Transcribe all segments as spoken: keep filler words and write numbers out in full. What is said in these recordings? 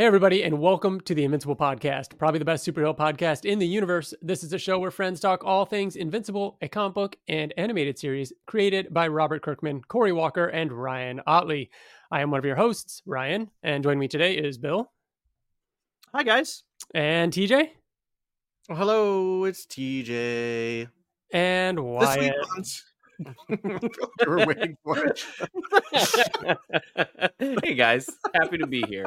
Hey everybody, and welcome to the Invincible podcast, probably the best superhero podcast in the universe. This is a show where friends talk all things Invincible, a comic book and animated series created by Robert Kirkman, Cory Walker, and Ryan Ottley. I am one of your hosts, Ryan, and joining me today is Bill. Hi guys. And T J. Well, hello, it's T J. And Wyatt. You were waiting for it. Hey guys, happy to be here.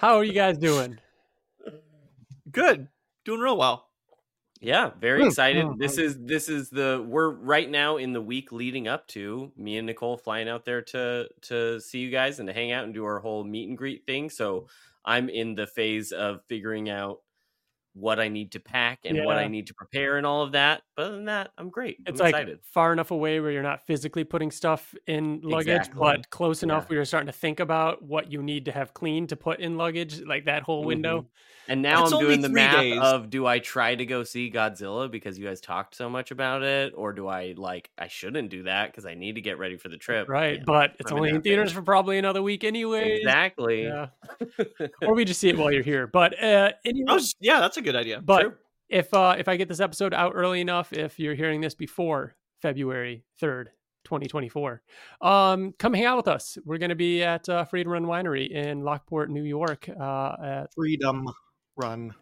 How are you guys doing? Good. Doing real well. Yeah, very excited. This is this is the we're right now in the week leading up to me and Nicole flying out there to to see you guys and to hang out and do our whole meet and greet thing. So I'm in the phase of figuring out what I need to pack and yeah. what I need to prepare and all of that. But other than that, I'm great. I'm it's excited. Like far enough away where you're not physically putting stuff in luggage, exactly. but close enough yeah. where you're starting to think about what you need to have clean to put in luggage, like that whole window. Mm-hmm. And now That's I'm doing the math days. Of do I try to go see Godzilla because you guys talked so much about it? Or do I like, I shouldn't do that because I need to get ready for the trip. Right. Yeah, but it's I'm only in, in theaters for probably another week anyway. Exactly. Yeah. Or we just see it while you're here. But uh, anyway. Oh, yeah, that's a good idea. But sure. if uh if I get this episode out early enough, if you're hearing this before February third, twenty twenty-four, um come hang out with us. We're going to be at uh, Freedom Run Winery in Lockport, New York. Uh at Freedom Run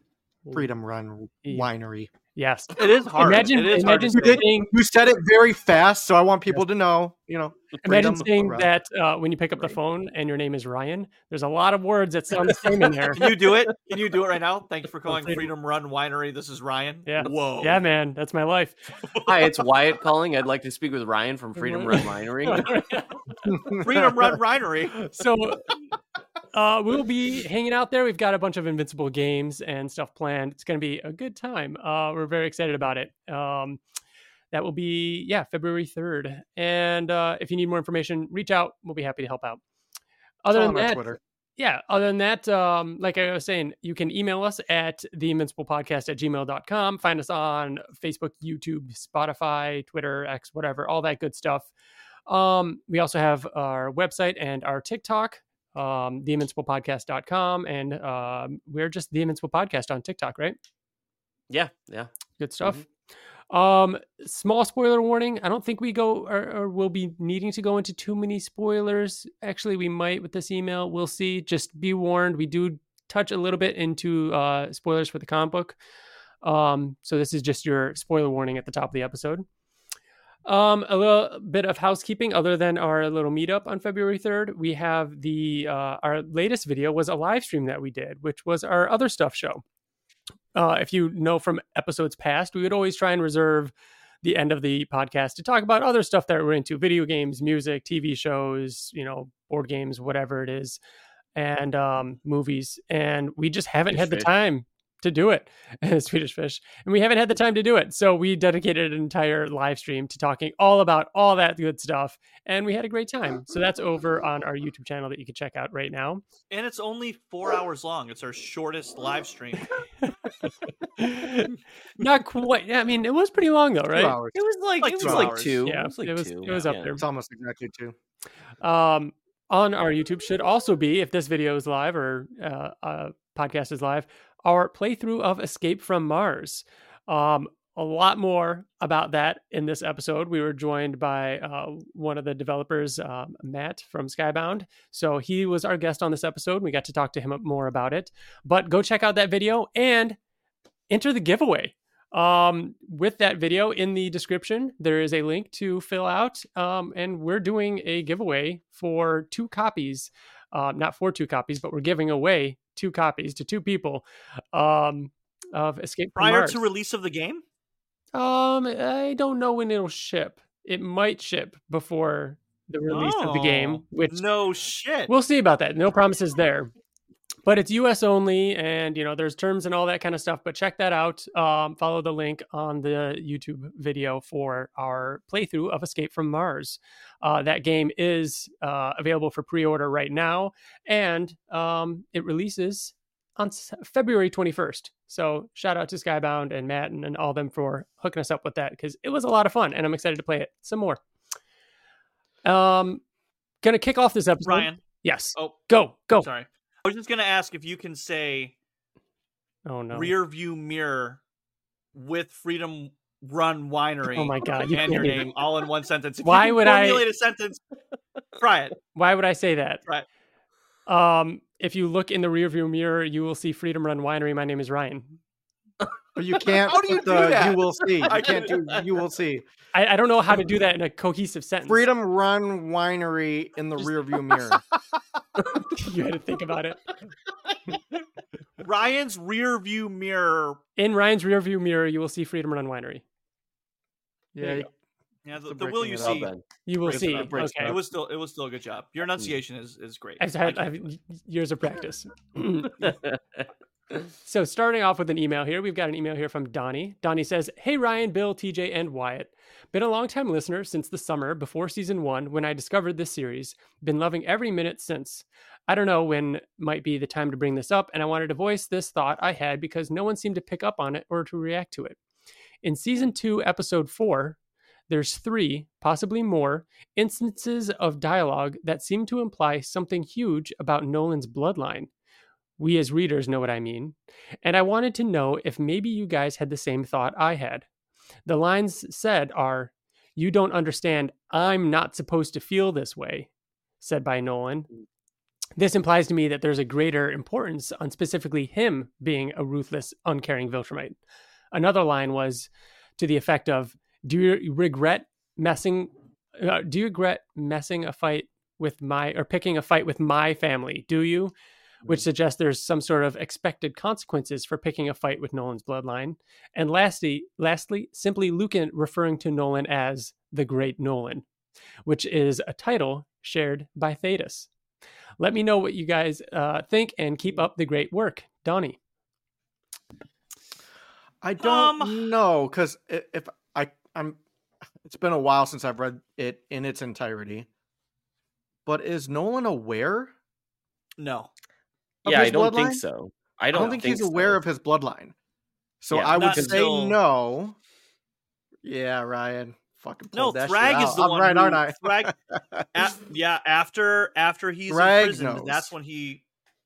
Freedom Run Winery. Yes. It is hard. Imagine, it is imagine hard to saying, you said it very fast, so I want people yes. to know, you know. Imagine saying Run. that uh, when you pick up the phone and your name is Ryan, there's a lot of words that sound the same in there. Can you do it? Can you do it right now? Thank you for calling Freedom Run Winery. This is Ryan. Yeah. Whoa. Yeah, man. That's my life. Hi, it's Wyatt calling. I'd like to speak with Ryan from Freedom Run Winery. Freedom Run Winery. So... Uh, we'll be hanging out there. We've got a bunch of Invincible games and stuff planned. It's going to be a good time. Uh, we're very excited about it. Um, that will be, yeah, February third. And uh, if you need more information, reach out. We'll be happy to help out. Other than that, Twitter. Yeah, other than that, um, like I was saying, you can email us at theinvinciblepodcast at gmail dot com. Find us on Facebook, YouTube, Spotify, Twitter, X, whatever, all that good stuff. Um, we also have our website and our TikTok. um the invincible podcast dot com, and um uh, we're just the Invincible Podcast on TikTok, right? Yeah, yeah, good stuff. Mm-hmm. Um small spoiler warning, I don't think we go or, or we'll be needing to go into too many spoilers. Actually, we might with this email, we'll see. Just be warned, we do touch a little bit into uh spoilers for the comic book, um so this is just your spoiler warning at the top of the episode. Um, a little bit of housekeeping. Other than our little meetup on February third, we have the, uh, our latest video was a live stream that we did, which was our Other Stuff show. Uh, if you know from episodes past, we would always try and reserve the end of the podcast to talk about other stuff that we're into, video games, music, T V shows, you know, board games, whatever it is, and, um, movies. And we just haven't had the time to do it, Swedish Fish. And we haven't had the time to do it. So we dedicated an entire live stream to talking all about all that good stuff. And we had a great time. So that's over on our YouTube channel that you can check out right now. And it's only four hours long. It's our shortest live stream. Not quite. I mean, it was pretty long though, right? It was like, like it was like two. Yeah, it was, like it was, two. It was yeah. up there. It's almost exactly two. Um, on our YouTube should also be, if this video is live or uh, uh, podcast is live, our playthrough of Escape from Mars. Um, a lot more about that in this episode. We were joined by uh, one of the developers, um, Matt from Skybound. So he was our guest on this episode. We got to talk to him more about it. But go check out that video and enter the giveaway. Um, with that video in the description, there is a link to fill out. Um, and we're doing a giveaway for two copies. Uh, not for two copies, but we're giving away two copies to two people um, of Escape from Mars. Prior to release of the game? Um, I don't know when it'll ship. It might ship before the release oh, of the game. Which no shit. We'll see about that. No promises there. But it's U S only, and you know there's terms and all that kind of stuff. But check that out. Um, follow the link on the YouTube video for our playthrough of Escape from Mars. Uh, that game is uh, available for pre-order right now, and um, it releases on February twenty-first. So shout out to Skybound and Matt and, and all them for hooking us up with that, because it was a lot of fun, and I'm excited to play it some more. Um, gonna kick off this episode. Ryan, yes. Oh, go go. I'm sorry. was just going to ask if you can say oh, no. rear view mirror with Freedom Run Winery. Oh my God. You and your name all in one sentence. If Why you can would formulate I... a sentence? Try it. Why would I say that? Try it. Um, if you look in the rear view mirror, you will see Freedom Run Winery. My name is Ryan. You can't. How do you do the, that? You will see. I can't do. You will see. I, I don't know how to do that in a cohesive sentence. Freedom Run Winery in the Just... rearview mirror. You had to think about it. Ryan's rearview mirror. In Ryan's rearview mirror, you will see Freedom Run Winery. Yeah. You yeah. The, the will you see? Up, you will see. It, okay. It was still. It was still a good job. Your enunciation is is great. I've had, I've years of practice. So starting off with an email here, we've got an email here from Donnie. Donnie says, "Hey, Ryan, Bill, T J, and Wyatt. Been a long-time listener since the summer before season one when I discovered this series. Been loving every minute since. I don't know when might be the time to bring this up, and I wanted to voice this thought I had because no one seemed to pick up on it or to react to it. In season two, episode four, there's three, possibly more, instances of dialogue that seem to imply something huge about Nolan's bloodline. We as readers know what I mean. And I wanted to know if maybe you guys had the same thought I had. The lines said are, 'You don't understand. I'm not supposed to feel this way,' said by Nolan. This implies to me that there's a greater importance on specifically him being a ruthless, uncaring Viltrumite. Another line was to the effect of, do you regret messing, uh, do you regret messing a fight with my, or picking a fight with my family? Do you? Which suggests there's some sort of expected consequences for picking a fight with Nolan's bloodline. And lastly, lastly, simply Lucan referring to Nolan as the Great Nolan, which is a title shared by Thedas. Let me know what you guys uh, think and keep up the great work. Donnie." I don't um, know, because if I, I'm, it's been a while since I've read it in its entirety. But is Nolan aware? No. Yeah, I don't bloodline? think so. I don't, I don't think, think he's so. aware of his bloodline. So yeah, I would say no. no. Yeah, Ryan. Fucking no, Thrag is the I'm one. Right, who, aren't I? Thrag, a, yeah, after after he's Thrag in prison, knows. that's when he.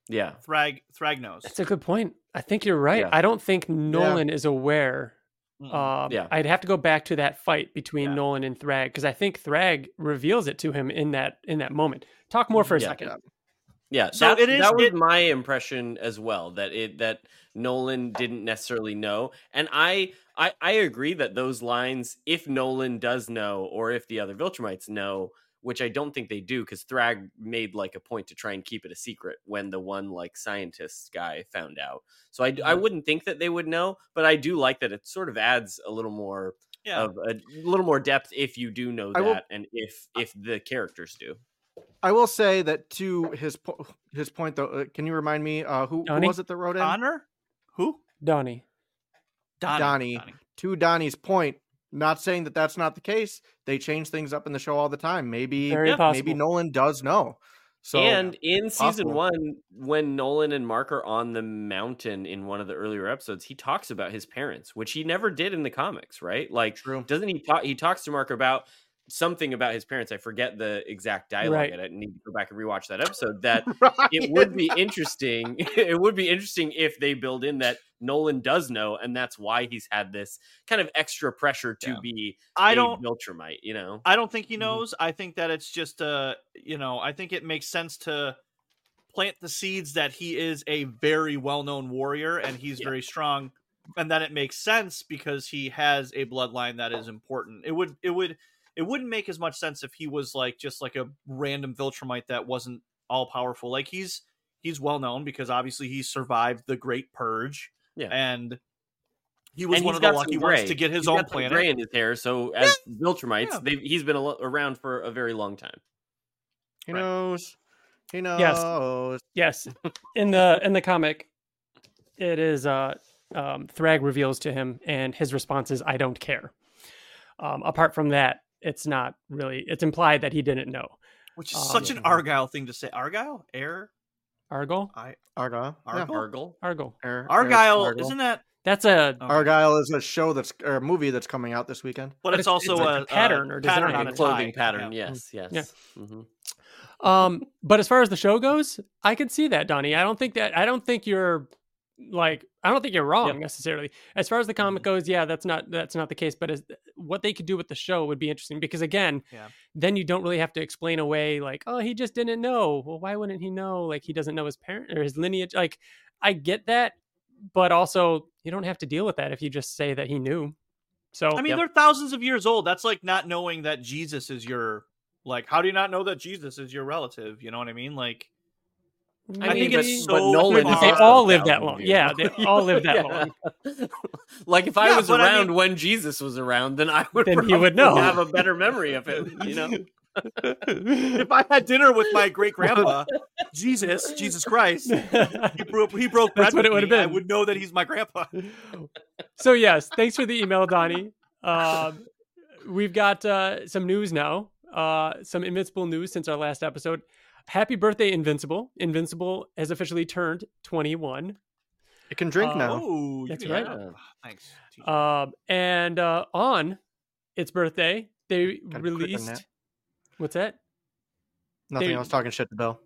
Yeah, Thrag Thrag knows. That's a good point. I think you're right. Yeah. I don't think Nolan yeah. is aware. Mm-hmm. Um, yeah, I'd have to go back to that fight between yeah. Nolan and Thrag because I think Thrag reveals it to him in that in that moment. Talk more for a yeah. second. Yeah. Yeah, so that, it is, that was it, my impression as well, that it that Nolan didn't necessarily know. And I, I I agree that those lines, if Nolan does know, or if the other Viltrumites know, which I don't think they do, because Thrag made like a point to try and keep it a secret when the one like scientist guy found out. So I, I wouldn't think that they would know, but I do like that it sort of adds a little more yeah. of a little more depth if you do know that will, and if if the characters do. I will say that to his po- his point, though, uh, can you remind me uh, who, who was it that wrote in? Donner? Who? Donnie. Donnie. Donnie. Donnie. To Donnie's point, not saying that that's not the case. They change things up in the show all the time. Maybe Very maybe Nolan does know. So, and in season possible. one, when Nolan and Mark are on the mountain in one of the earlier episodes, he talks about his parents, which he never did in the comics, right? Like, True. doesn't he talk? He talks to Mark about something about his parents. I forget the exact dialogue. Right. I need to go back and rewatch that episode. That right. it would be interesting. It would be interesting if they build in that Nolan does know, and that's why he's had this kind of extra pressure to yeah. be I a don't Viltrumite, you know? I don't think he knows. Mm-hmm. I think that it's just uh, you know, I think it makes sense to plant the seeds that he is a very well-known warrior and he's yeah. very strong, and that it makes sense because he has a bloodline that is important. It would it would It wouldn't make as much sense if he was like just like a random Viltrumite that wasn't all powerful. Like he's he's well known because obviously he survived the Great Purge, yeah, and he was and one of the lucky ones to get his he's own got planet. Some gray in his hair, so as yeah. Viltrumites, yeah. he's been al- around for a very long time. He right. knows. He knows. Yes. yes. In the in the comic, it is uh, um, Thrag reveals to him, and his response is, "I don't care." Um, apart from that, it's not really, it's implied that he didn't know. Which is um, such an Argyle thing to say. Argyle? Air? Argyle? I, Argyle. Argyle? Yeah. Argyle. Argyle. Air, Argyle, Argyle, isn't that? That's a... Oh. Argyle is a show that's, or a movie that's coming out this weekend. But, but it's, it's also it's like a, a pattern uh, or design. Pattern on a clothing tie. pattern, yeah. yes, yes. Yeah. Mm-hmm. Um, but as far as the show goes, I can see that, Donnie. I don't think that, I don't think you're like, I don't think you're wrong yep. necessarily. As far as the comic goes, yeah, that's not, that's not the case. But as, what they could do with the show would be interesting because again, yeah. then you don't really have to explain away like, oh, he just didn't know. Well, why wouldn't he know? Like he doesn't know his parent or his lineage. Like I get that, but also you don't have to deal with that if you just say that he knew. So, I mean, yeah. they're thousands of years old. That's like not knowing that Jesus is your, like, how do you not know that Jesus is your relative? You know what I mean? Like, I, I mean, think it's but so Nolan they all live that long. Years. Yeah, they all live that yeah. long. Like if I yeah, was around I mean, when Jesus was around, then I would then he would know. Have a better memory of it, you know. If I had dinner with my great grandpa, Jesus, Jesus Christ, he broke he broke bread. That's what it would have been. I would know that he's my grandpa. So yes, thanks for the email, Donnie. Uh, we've got uh, some news now. Uh, some Invincible news since our last episode. Happy birthday, Invincible. Invincible has officially turned twenty-one. It can drink uh, now. Oh, that's yeah. right. Oh, thanks. Uh, and uh, on its birthday, they Gotta released... That. What's that? Nothing. They, I was talking shit to Bill.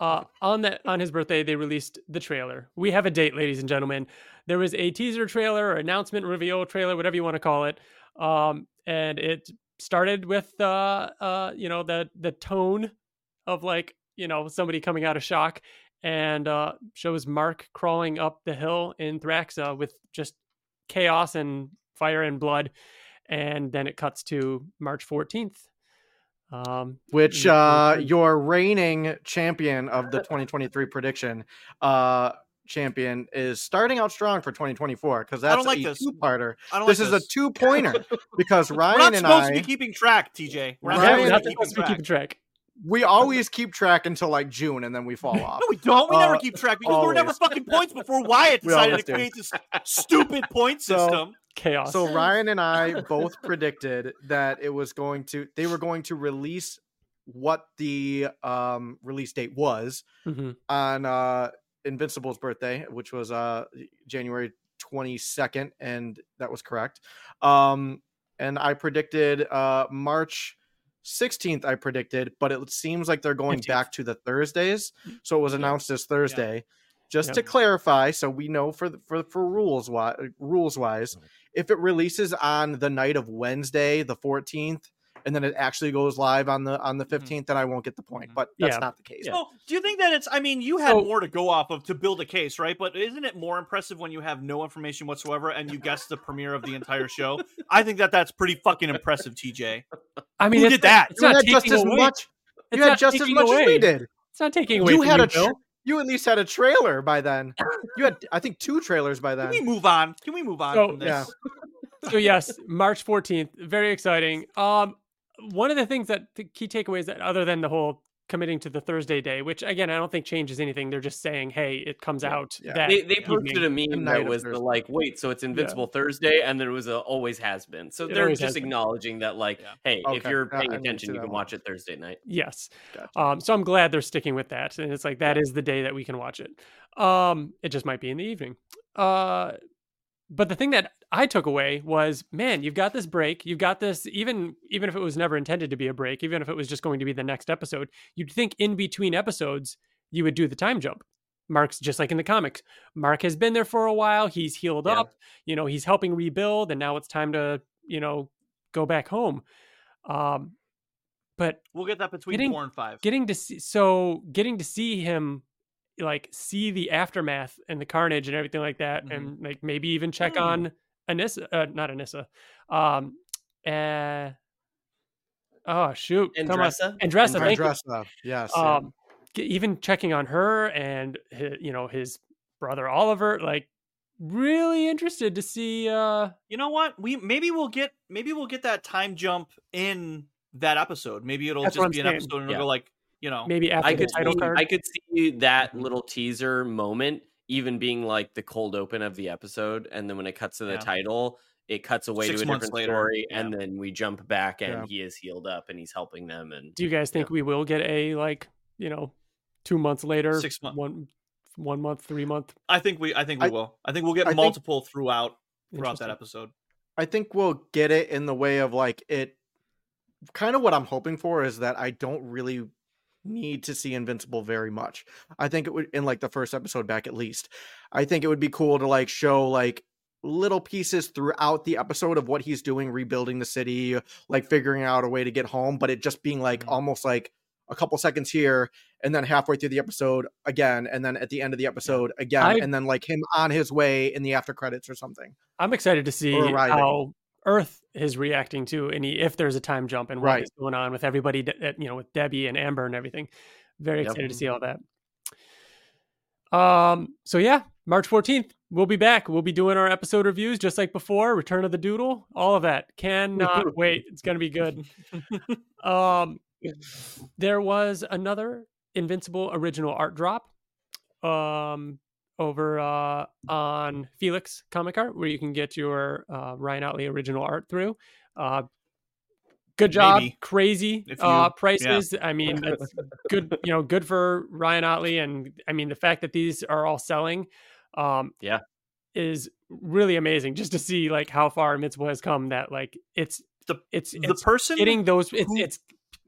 Uh, on, that, on his birthday, they released the trailer. We have a date, ladies and gentlemen. There was a teaser trailer, or announcement, reveal trailer, whatever you want to call it. Um, and it started with, uh, uh, you know, the the tone of like, you know, somebody coming out of shock, and uh, shows Mark crawling up the hill in Thraxa with just chaos and fire and blood. And then it cuts to March fourteenth. Um, Which uh, your reigning champion of the twenty twenty-three prediction uh, champion is starting out strong for twenty twenty-four. Cause that's like a this. two-parter. This like is this. a two pointer because Ryan We're not and supposed I, to be keeping track, T J. We're not, Ryan, not supposed to be keeping track. We always keep track until like June, and then we fall off. No, we don't. We uh, never keep track because always. we were never fucking points before Wyatt decided to do. create this stupid point so, system. Chaos. So Ryan and I both predicted that it was going to, they were going to release what the um, release date was mm-hmm. on uh, Invincible's birthday, which was uh, January twenty-second, and that was correct. Um, and I predicted uh, March sixteenth, I predicted, but it seems like they're going fifteenth. Back to the Thursdays. So it was announced yeah. this Thursday. Yeah. Just yeah. to clarify, so we know for for for rules wise, rules wise, if it releases on the night of Wednesday, the fourteenth, and then it actually goes live on the on the fifteenth, then I won't get the point. But that's yeah. not the case. Yeah. So, do you think that it's? I mean, you had so, more to go off of to build a case, right? But isn't it more impressive when you have no information whatsoever and you guess the premiere of the entire show? I think that that's pretty fucking impressive, T J. I mean, who did that? It's you not had just away. as much. It's you had just as much away. as we did. It's not taking away. You had you, a. Bill. You at least had a trailer by then. You had, I think, two trailers by then. Can we move on? Can we move on so, from this? Yeah. So yes, March fourteenth. Very exciting. Um, one of the things that the key takeaways that other than the whole committing to the Thursday day, which again, I don't think changes anything. They're just saying, hey, it comes yeah. out. Yeah. That they they posted a meme that was the like, wait, so it's Invincible yeah. Thursday. And there was a always has been. So it they're just acknowledging been. that like, yeah. hey, okay. if you're paying uh, attention, you can watch it Thursday night. Yes. Gotcha. Um, so I'm glad they're sticking with that. And it's like, that is the day that we can watch it. Um, it just might be in the evening. Uh, but the thing that I took away was, man, you've got this break. You've got this, even even if it was never intended to be a break, even if it was just going to be the next episode, you'd think in between episodes, you would do the time jump. Mark's just like in the comics. Mark has been there for a while. He's healed yeah. up. You know, he's helping rebuild. And now it's time to, you know, go back home. Um, but we'll get that between getting, four and five. Getting to see, so getting to see him like see the aftermath and the carnage and everything like that. Mm-hmm. And like maybe even check mm-hmm. on Anissa, uh, not Anissa. Um, uh, oh shoot, Andressa, Andressa, Andressa. Yes. Um, yeah. Even checking on her and his, you know his brother Oliver. Like, really interested to see. Uh, you know what? We maybe we'll get maybe we'll get that time jump in that episode. Maybe it'll just be saying. an episode and yeah. it'll go like you know maybe after I the could title see, card. I could see that little teaser moment. Even being like the cold open of the episode, and then when it cuts to the yeah. title, it cuts away Six to a different later, story, yeah. and then we jump back, and yeah. he is healed up, and he's helping them. And do you guys think yeah. we will get a like, you know, two months later, six months, one, one month, three month? I think we, I think we I, will. I think we'll get I multiple think, throughout throughout that episode. I think we'll get it in the way of like it. Kind of what I'm hoping for is that I don't really need to see Invincible very much. I think it would, in like the first episode back at least, I think it would be cool to like show like little pieces throughout the episode of what he's doing, rebuilding the city, like figuring out a way to get home, but it just being like mm-hmm. almost like a couple seconds here and then halfway through the episode again, and then at the end of the episode again, I, and then like him on his way in the after credits or something. I'm excited to see how Earth is reacting to, and he, if there's a time jump and what's right. going on with everybody, you know, with Debbie and Amber and everything. Very excited yep. to see all that. Um, so yeah, March fourteenth, we'll be back. We'll be doing our episode reviews just like before, Return of the Doodle, all of that. Cannot wait. It's going to be good. Um, there was another Invincible original art drop um, over uh, on Felix Comic Art, where you can get your uh, Ryan Ottley original art through. Uh, good job. Maybe. Crazy you, uh, prices. Yeah. I mean, that's good, you know, good for Ryan Ottley. And I mean, the fact that these are all selling um, yeah, is really amazing, just to see like how far Invincible has come, that like it's the, it's, the it's person getting those, it's, who... it's,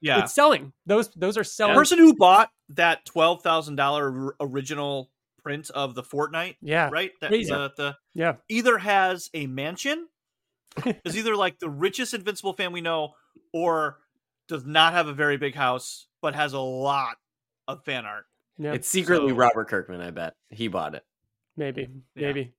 yeah, it's selling. Those those are selling. The person who bought that twelve thousand dollar original print of the Fortnite, yeah, right, that, uh, the, yeah, either has a mansion, is either like the richest Invincible fan we know, or does not have a very big house but has a lot of fan art. Yeah. It's secretly so, Robert Kirkman. I bet he bought it. Maybe, yeah. maybe,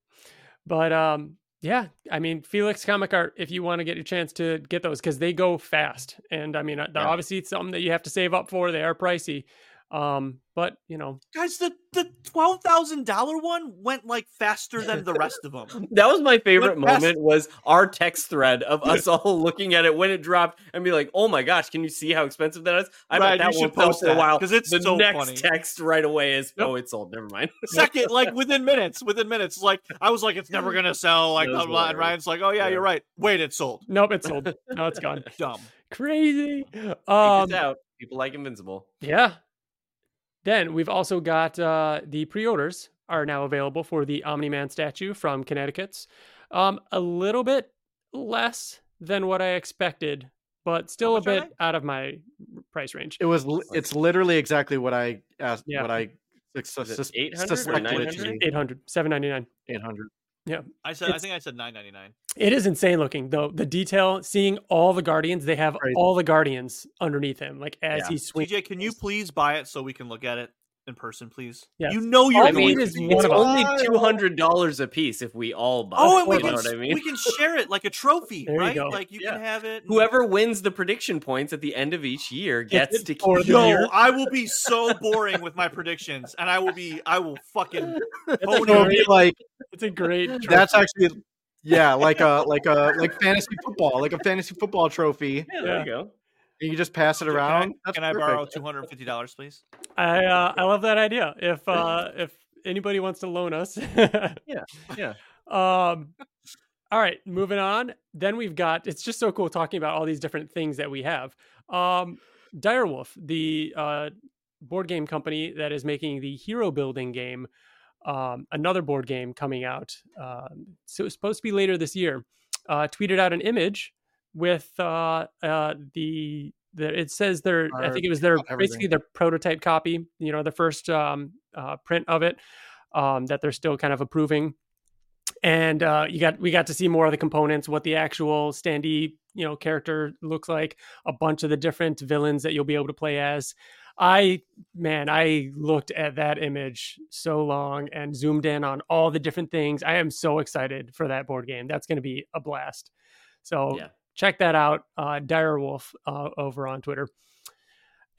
but um. Yeah, I mean, Felix Comic Art, if you want to get your chance to get those, because they go fast. And I mean, yeah. obviously it's something that you have to save up for. They are pricey. Um, but, you know. Guys, the, the twelve thousand dollars one went like faster than the rest of them. That was my favorite moment, was our text thread of us all looking at it when it dropped and be like, oh my gosh, can you see how expensive that is? I bet that won't post in a while. Because it's so funny. The next text right away is, nope. oh, it's sold. Never mind. Second, like within minutes, within minutes. Like I was like, it's never going to sell. Like blah, blah, and Ryan's like, oh yeah, yeah, you're right. Wait, it's sold. Nope, it's sold. No, it's gone. Dumb. Crazy. Um, out. People like Invincible. Yeah. Then we've also got uh, the pre-orders are now available for the Omni-Man statue from Connecticut's. Um, a little bit less than what I expected, but still a bit out of my price range. It was, it's literally exactly what I asked. Yeah. What I eight hundred, seven ninety-nine, eight hundred. Yeah, I said. It's, I think I said nine ninety-nine. It is insane looking though. The detail, seeing all the Guardians, they have Crazy. all the Guardians underneath him, like as yeah. he swings. D J, can you please buy it so we can look at it in person, please? Yeah, you know you're. I mean, it's only two hundred dollars a piece if we all buy. Oh, it. and we you can know what I mean? we can share it like a trophy, right? Go. Like you yeah. can have it. Whoever wins the prediction points at the end of each year gets to keep it. Yo, I will be so boring with my predictions, and I will be, I will fucking. Be like. It's a great trophy. That's actually yeah, like a like a like fantasy football, like a fantasy football trophy. Yeah, there yeah. you go. And you just pass it around. Can I, can I borrow two hundred and fifty dollars, please? I uh, I love that idea. If uh, if anybody wants to loan us, yeah, yeah. Um, all right, moving on. Then we've got. It's just so cool talking about all these different things that we have. Um, Direwolf, the uh, board game company that is making the hero building game. Um, another board game coming out. Uh, so it's supposed to be later this year. Uh, tweeted out an image with uh, uh, the, the, it says their, Our, I think it was their, basically their prototype copy, you know, the first um, uh, print of it um, that they're still kind of approving. And uh, you got, we got to see more of the components, what the actual standee, you know, character looks like, a bunch of the different villains that you'll be able to play as. I, man, I looked at that image so long and zoomed in on all the different things. I am so excited for that board game. That's going to be a blast. So yeah. check that out. Uh, Direwolf uh, over on Twitter.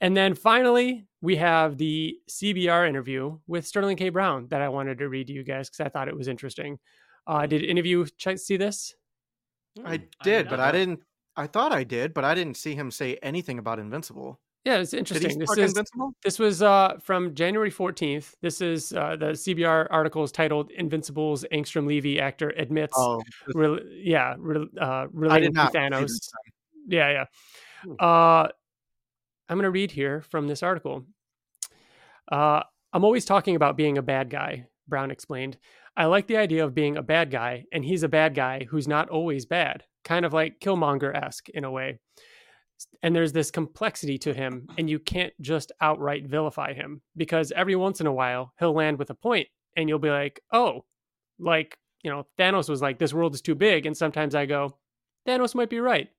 And then finally, we have the C B R interview with Sterling K. Brown that I wanted to read to you guys because I thought it was interesting. Uh, did any of you check, see this? I did, I but I didn't. I thought I did, but I didn't see him say anything about Invincible. Yeah, it's interesting. This is Invincible? This was uh, from January fourteenth. This is uh, the C B R article is titled "Invincible's Angstrom Levy Actor Admits." Oh, re- yeah, re- uh, related to Thanos. Yeah, yeah. Uh, I'm going to read here from this article. Uh, I'm always talking about being a bad guy, Brown explained. I like the idea of being a bad guy, and he's a bad guy who's not always bad, kind of like Killmonger-esque in a way. And there's this complexity to him, and you can't just outright vilify him, because every once in a while he'll land with a point and you'll be like, oh, like, you know, Thanos was like, this world is too big. And sometimes I go, Thanos might be right.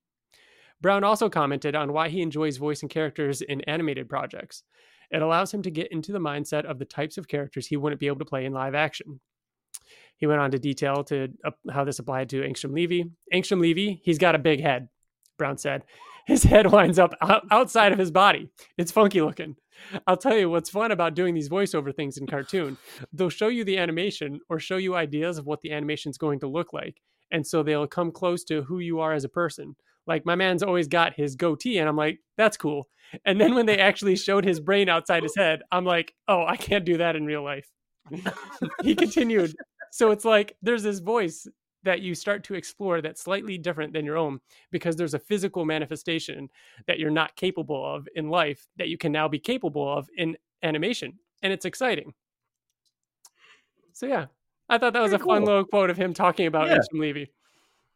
Brown also commented on why he enjoys voicing characters in animated projects. It allows him to get into the mindset of the types of characters he wouldn't be able to play in live action. He went on to detail to uh, how this applied to Angstrom Levy. Angstrom Levy, he's got a big head, Brown said. His head winds up outside of his body. It's funky looking. I'll tell you what's fun about doing these voiceover things in cartoon. They'll show you the animation or show you ideas of what the animation's going to look like. And so they'll come close to who you are as a person. Like, my man's always got his goatee, and I'm like, that's cool. And then when they actually showed his brain outside his head, I'm like, oh, I can't do that in real life. He continued. So it's like, there's this voice that you start to explore that's slightly different than your own, because there's a physical manifestation that you're not capable of in life that you can now be capable of in animation. And it's exciting. So yeah, I thought that was very a cool. fun little quote of him talking about Angstrom yeah. Levy.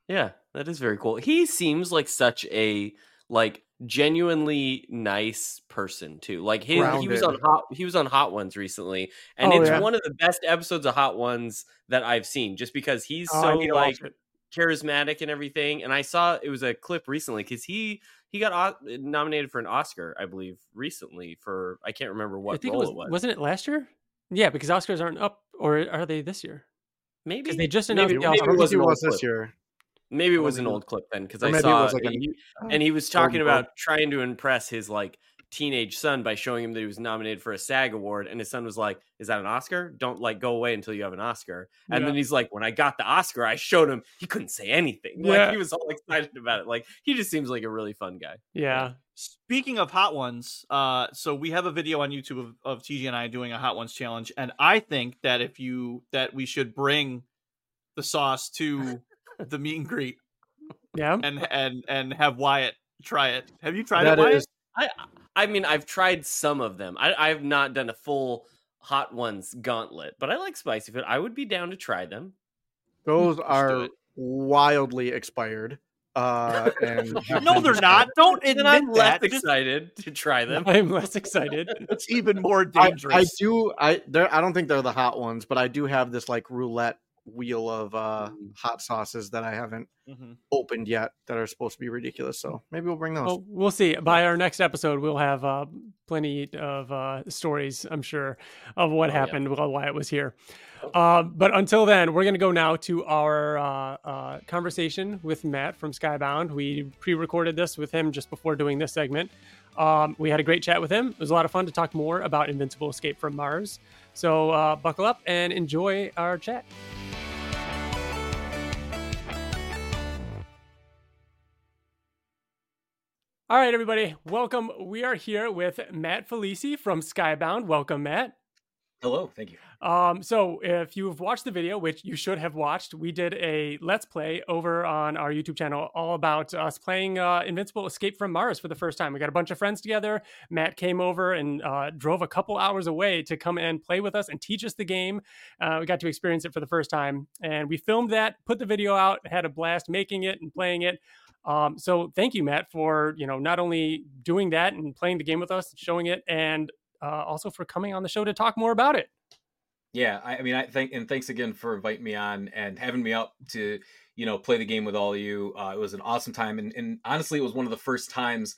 Yeah, that is very cool. He seems like such a like genuinely nice person too. Like his, he was on hot, he was on Hot Ones recently, and oh, it's yeah. one of the best episodes of Hot Ones that I've seen, just because he's oh, so like charismatic and everything. And I saw it was a clip recently because he he got nominated for an Oscar, I believe, recently for I can't remember what I think role it was, it was. Wasn't it last year? Yeah, because Oscars aren't up, or are they this year? Maybe because they just announced maybe, the maybe it was, it was this clip. year. Maybe it was an old clip then, because I saw it was like a, he, and he was talking about trying to impress his like teenage son by showing him that he was nominated for a SAG award. And his son was like, is that an Oscar? Don't like go away until you have an Oscar. And yeah. then he's like, when I got the Oscar, I showed him. He couldn't say anything. Yeah. Like he was all excited about it. Like he just seems like a really fun guy. Yeah. Speaking of Hot Ones, uh, so we have a video on YouTube of, of T G and I doing a Hot Ones challenge. And I think that if you that we should bring the sauce to the meet and greet, yeah, and and and have Wyatt try it. Have you tried that it? Wyatt? Is... I I mean, I've tried some of them. I I've not done a full Hot Ones gauntlet, but I like spicy food. I would be down to try them. Those Let's are wildly expired. Uh, and no, they're not. Don't admit I'm less that. Excited to try them. I'm less excited. It's even more dangerous. I, I do. I there. I don't think they're the Hot Ones, but I do have this like roulette wheel of uh hot sauces that I haven't mm-hmm. opened yet that are supposed to be ridiculous, so maybe we'll bring those. Oh, we'll see. By our next episode we'll have uh plenty of uh stories, I'm sure, of what oh, happened yeah. while Wyatt was here. Okay. Uh, but until then, we're gonna go now to our uh uh conversation with Matt from Skybound. We pre-recorded this with him just before doing this segment. Um we had a great chat with him. It was a lot of fun to talk more about Invincible: Escape from Mars. So uh buckle up and enjoy our chat. All right, everybody, welcome. We are here with Matt Faulski from Skybound. Welcome, Matt. Hello, thank you. Um, so if you've watched the video, which you should have watched, we did a Let's Play over on our YouTube channel all about us playing uh, Invincible: Escape from Mars for the first time. We got a bunch of friends together. Matt came over and uh, drove a couple hours away to come and play with us and teach us the game. Uh, we got to experience it for the first time. And we filmed that, put the video out, had a blast making it and playing it. Um, so thank you, Matt, for, you know, not only doing that and playing the game with us, showing it, and uh, also for coming on the show to talk more about it. Yeah, I, I mean, I thank and thanks again for inviting me on and having me up to, you know, play the game with all of you. Uh, it was an awesome time. And, and honestly, it was one of the first times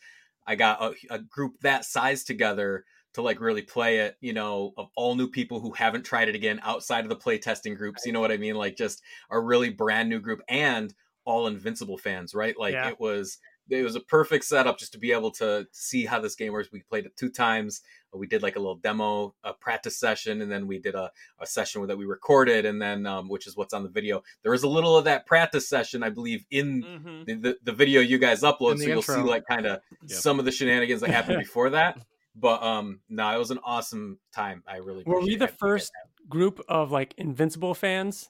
I got a, a group that size together to like really play it, you know, of all new people who haven't tried it again outside of the play testing groups. You know what I mean? Like just a really brand new group and all Invincible fans, right? Like yeah. it was, it was a perfect setup just to be able to see how this game works. We played it two times. We did like a little demo, a practice session, and then we did a, a session that we recorded, and then um, which is what's on the video. There is a little of that practice session, I believe, in mm-hmm. the, the, the video you guys upload. So you'll intro. see like kind of yeah. some of the shenanigans that happened before that. But um, no, it was an awesome time. I really were we the first group of like Invincible fans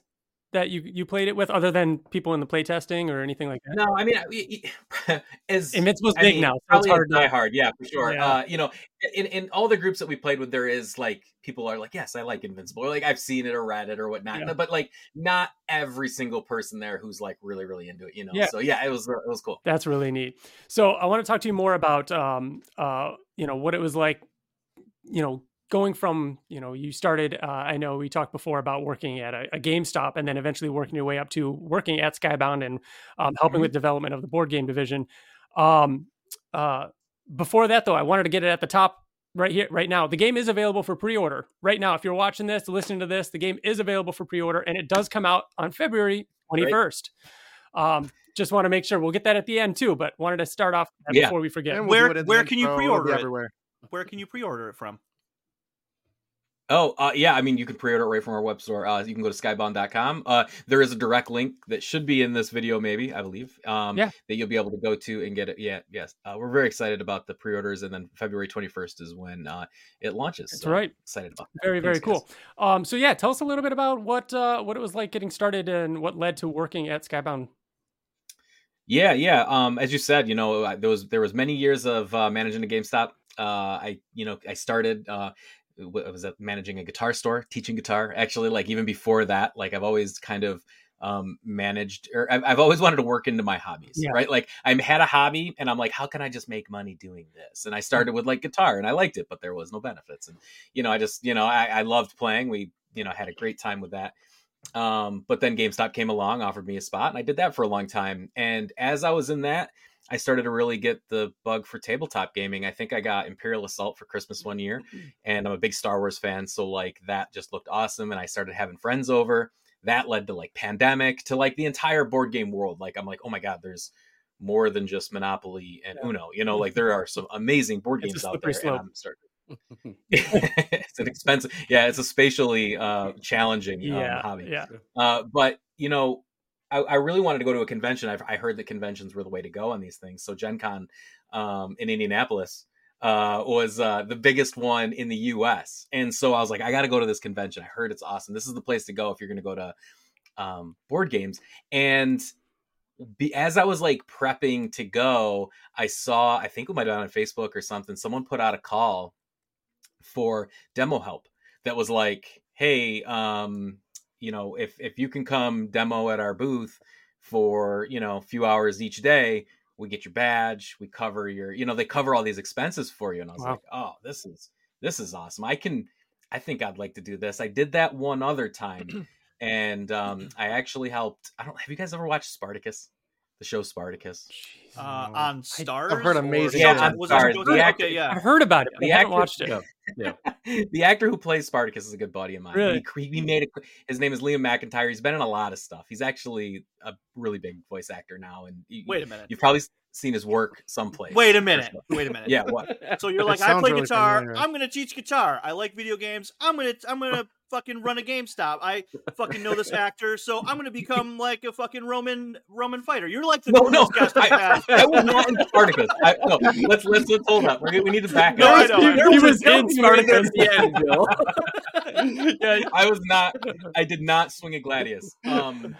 that you, you played it with, other than people in the playtesting or anything like that? No, I mean, as Invincible's big mean, now, so it's hard. Die hard, yeah, for sure. Yeah. Uh, you know, in, in all the groups that we played with, there is like people are like, yes, I like Invincible, or like I've seen it or read it or whatnot, yeah. But like not every single person there who's like really, really into it, you know. Yeah. So yeah, it was it was cool. That's really neat. So I want to talk to you more about um uh you know what it was like, you know. Going from, you know, you started, uh, I know we talked before about working at a, a GameStop and then eventually working your way up to working at Skybound and um, helping with development of the board game division. Um, uh, before that, though, I wanted to get it at the top right here, right now. The game is available for pre-order right now. If you're watching this, listening to this, the game is available for pre-order, and it does come out on February twenty-first. Right. Um, just want to make sure we'll get that at the end, too, but wanted to start off that yeah. before we forget. And we'll where where can you pre-order it? Everywhere. Where can you pre-order it from? Oh, uh, yeah. I mean, you can pre-order it right from our web store. Uh, you can go to skybound dot com. Uh, there is a direct link that should be in this video, maybe, I believe, um, yeah. that you'll be able to go to and get it. Yeah, yes. Uh, we're very excited about the pre-orders. And then February twenty-first is when uh, it launches. That's so right. Excited about that. Very, Thanks, very cool. Um, so, yeah, tell us a little bit about what uh, what it was like getting started and what led to working at Skybound. Yeah, yeah. Um, as you said, you know, there was, there was many years of uh, managing a GameStop. Uh, I, you know, I started... Uh, I was at managing a guitar store, teaching guitar. Actually, like even before that, like I've always kind of um, managed, or I've, I've always wanted to work into my hobbies, yeah. right? Like I had a hobby and I'm like, how can I just make money doing this? And I started with like guitar and I liked it, but there was no benefits. And, you know, I just, you know, I, I loved playing. We, you know, had a great time with that. Um, but then GameStop came along, offered me a spot, and I did that for a long time. And as I was in that, I started to really get the bug for tabletop gaming. I think I got Imperial Assault for Christmas one year, and I'm a big Star Wars fan. So like that just looked awesome. And I started having friends over. That led to like Pandemic, to like the entire board game world. Like, I'm like, oh my God, there's more than just Monopoly and yeah. Uno, you know, like there are some amazing board it's games out there. And I'm starting it's an expensive. Yeah. It's a spatially uh, challenging um, yeah, hobby. Yeah. Uh, but you know, I, I really wanted to go to a convention. I've, I heard that conventions were the way to go on these things. So Gen Con um, in Indianapolis uh, was uh, the biggest one in the U S. And so I was like, I got to go to this convention. I heard it's awesome. This is the place to go if you're going to go to um, board games. And be, as I was like prepping to go, I saw, I think it might have been on Facebook or something, someone put out a call for demo help that was like, hey, um, you know, if, if you can come demo at our booth for, you know, a few hours each day, we get your badge, we cover your, you know, they cover all these expenses for you. And I was wow. like, oh, this is, this is awesome. I can, I think I'd like to do this. I did that one other time. And um, I actually helped, I don't, have you guys ever watched Spartacus? The show Spartacus? Uh, on Stars? I've heard amazing. Yeah, on was Stars. The actor, okay, yeah. I've heard about it, but the I haven't actor, watched it. No. Yeah. The actor who plays Spartacus is a good buddy of mine. Really? He, he made a, his name is Liam McIntyre. He's been in a lot of stuff. He's actually a really big voice actor now. And you, wait a minute, you've probably seen his work someplace. Wait a minute, wait a minute. Yeah, what? So you're like, I play really guitar. Familiar. I'm gonna teach guitar. I like video games. I'm gonna, I'm gonna fucking run a GameStop. I fucking know this actor, so I'm gonna become like a fucking Roman Roman fighter. You're like the no, no. Guest I, I, I was not in Spartacus. I, no, let's let's let's hold up. We're, we need to back no, up. No, I know. He was in. Spartacus. Yeah, Bill. yeah, I was not. I did not swing a gladius. Um,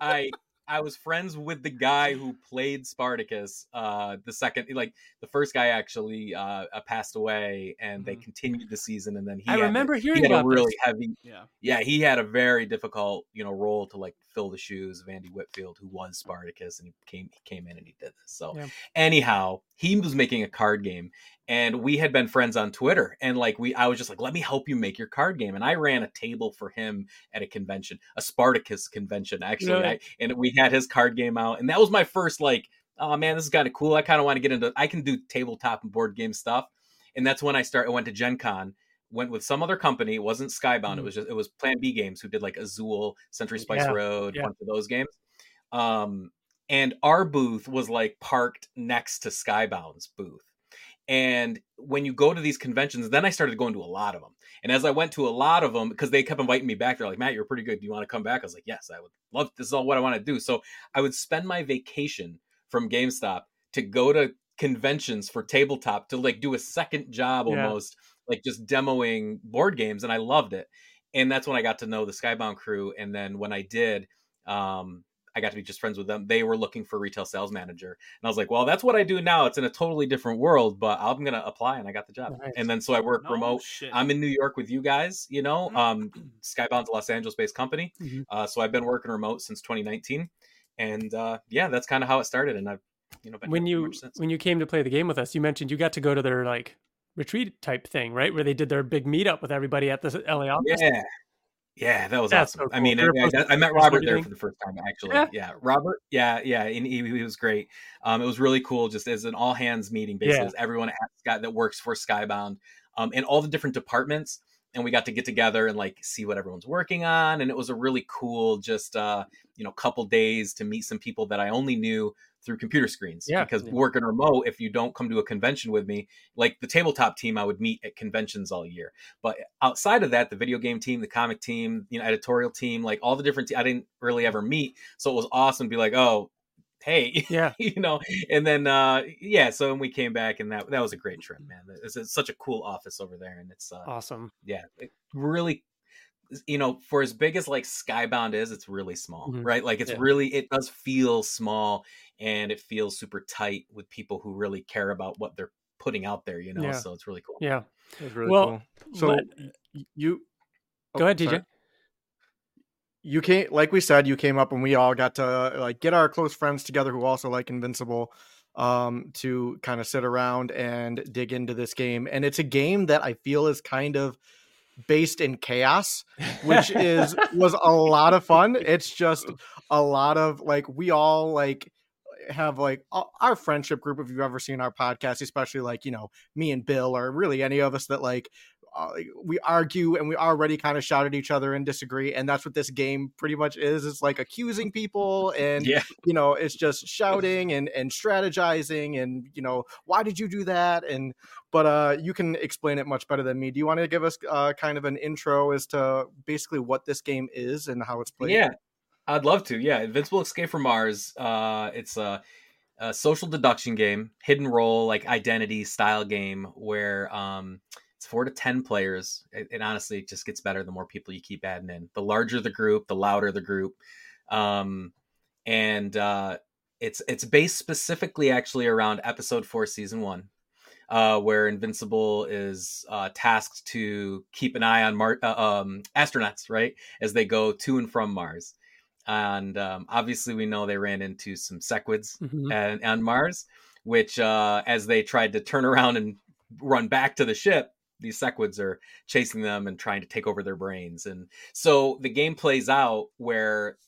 I I was friends with the guy who played Spartacus. Uh, the second, like the first guy, actually uh, passed away, and they continued the season. And then he I had remember a, hearing he had about a really this. heavy. Yeah, yeah, he had a very difficult, you know, role to like fill the shoes of Andy Whitfield, who was Spartacus, and he came he came in and he did this. So yeah. anyhow, he was making a card game. And we had been friends on Twitter, and like we, I was just like, let me help you make your card game. And I ran a table for him at a convention, a Spartacus convention, actually. Yeah. I, and we had his card game out, and that was my first like, oh man, this is kind of cool. I kind of want to get into, I can do tabletop and board game stuff. And that's when I started, I went to Gen Con, went with some other company. It wasn't Skybound. Mm-hmm. It was just, it was Plan B Games, who did like Azul, Century Spice yeah. Road, yeah. one of those games. Um, and our booth was like parked next to Skybound's booth. And when you go to these conventions, then I started going to a lot of them. And as I went to a lot of them, because they kept inviting me back, they're like, Matt, you're pretty good. Do you want to come back? I was like, yes, I would love, this is all what I want to do. So I would spend my vacation from GameStop to go to conventions for tabletop, to like do a second job almost, yeah. like just demoing board games. And I loved it. And that's when I got to know the Skybound crew. And then when I did, um, I got to be just friends with them. They were looking for a retail sales manager. And I was like, well, that's what I do now. It's in a totally different world, but I'm going to apply. And I got the job. Nice. And then, so I work no remote. Shit. I'm in New York with you guys, you know, um, Skybound's a Los Angeles based company. Mm-hmm. Uh, so I've been working remote since twenty nineteen. And uh, yeah, that's kind of how it started. And I've, you know, been when you, since. when you came to play the game with us, you mentioned you got to go to their like retreat type thing, right? Where they did their big meetup with everybody at the L A office. Yeah. Yeah, that was That's awesome. So cool. I mean, I, I, I met Robert there for the first time, actually. Yeah, yeah. Robert. Yeah, yeah, and he, he was great. Um, it was really cool, just as an all hands meeting, basically, yeah. Everyone at Sky, that works for Skybound, um, and all the different departments, and we got to get together and like see what everyone's working on, and it was a really cool, just uh, you know, couple days to meet some people that I only knew through computer screens, yeah, because yeah. working remote, if you don't come to a convention with me, like the tabletop team, I would meet at conventions all year. But outside of that, the video game team, the comic team, you know, editorial team, like all the different, te- I didn't really ever meet. So it was awesome to be like, oh, hey, yeah, you know, and then, uh, yeah. So when we came back, and that, that was a great trip, man. It's, it's such a cool office over there, and it's uh, awesome. Yeah. It really, you know, for as big as like Skybound is, it's really small, mm-hmm. right? Like it's yeah. really, it does feel small, and it feels super tight with people who really care about what they're putting out there, you know? Yeah. So it's really cool. Yeah. It's really well, cool. So let, you oh, go ahead, sorry. D J. You came, like we said, you came up and we all got to like get our close friends together who also like Invincible um, to kind of sit around and dig into this game. And it's a game that I feel is kind of based in chaos, which is was a lot of fun. It's just a lot of like we all like have like our friendship group. If you've ever seen our podcast, especially like, you know, me and Bill, or really any of us that like uh, we argue and we already kind of shout at each other and disagree. And that's what this game pretty much is. It's like accusing people and, yeah. you know, it's just shouting and, and strategizing and, you know, why did you do that? And, but uh, you can explain it much better than me. Do you want to give us uh, kind of an intro as to basically what this game is and how it's played? Yeah. I'd love to. Yeah. Invincible Escape from Mars. Uh, it's a, a social deduction game, hidden role, like identity style game where um, it's four to ten players. It, it honestly just gets better the more people you keep adding in. The larger the group, the louder the group. Um, and uh, it's it's based specifically actually around episode four, season one, uh, where Invincible is uh, tasked to keep an eye on Mar- uh, um, astronauts, right, as they go to and from Mars. And um, obviously, we know they ran into some sequids mm-hmm. and, on Mars, which uh, as they tried to turn around and run back to the ship, these sequids are chasing them and trying to take over their brains. And so the game plays out where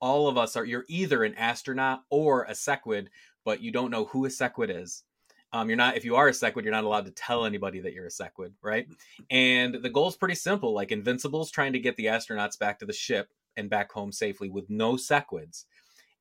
all of us are, you're either an astronaut or a sequid, but you don't know who a sequid is. Um, you're not, if you are a sequid, you're not allowed to tell anybody that you're a sequid, right? And the goal is pretty simple. Like Invincible's trying to get the astronauts back to the ship and back home safely with no sequids.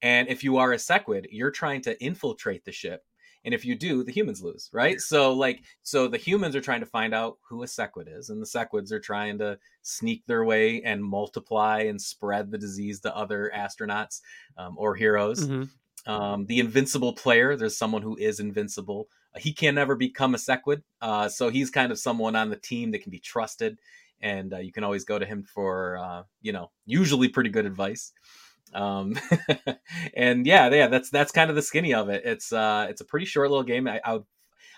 And if you are a sequid, you're trying to infiltrate the ship. And if you do, the humans lose, right? So like, so the humans are trying to find out who a sequid is, and the sequids are trying to sneak their way and multiply and spread the disease to other astronauts um, or heroes. Mm-hmm. Um, the invincible player, there's someone who is invincible. He can never become a sequid. Uh, so he's kind of someone on the team that can be trusted. And uh, you can always go to him for, uh, you know, usually pretty good advice. Um, and yeah, yeah, that's that's kind of the skinny of it. It's uh, it's a pretty short little game. I, I would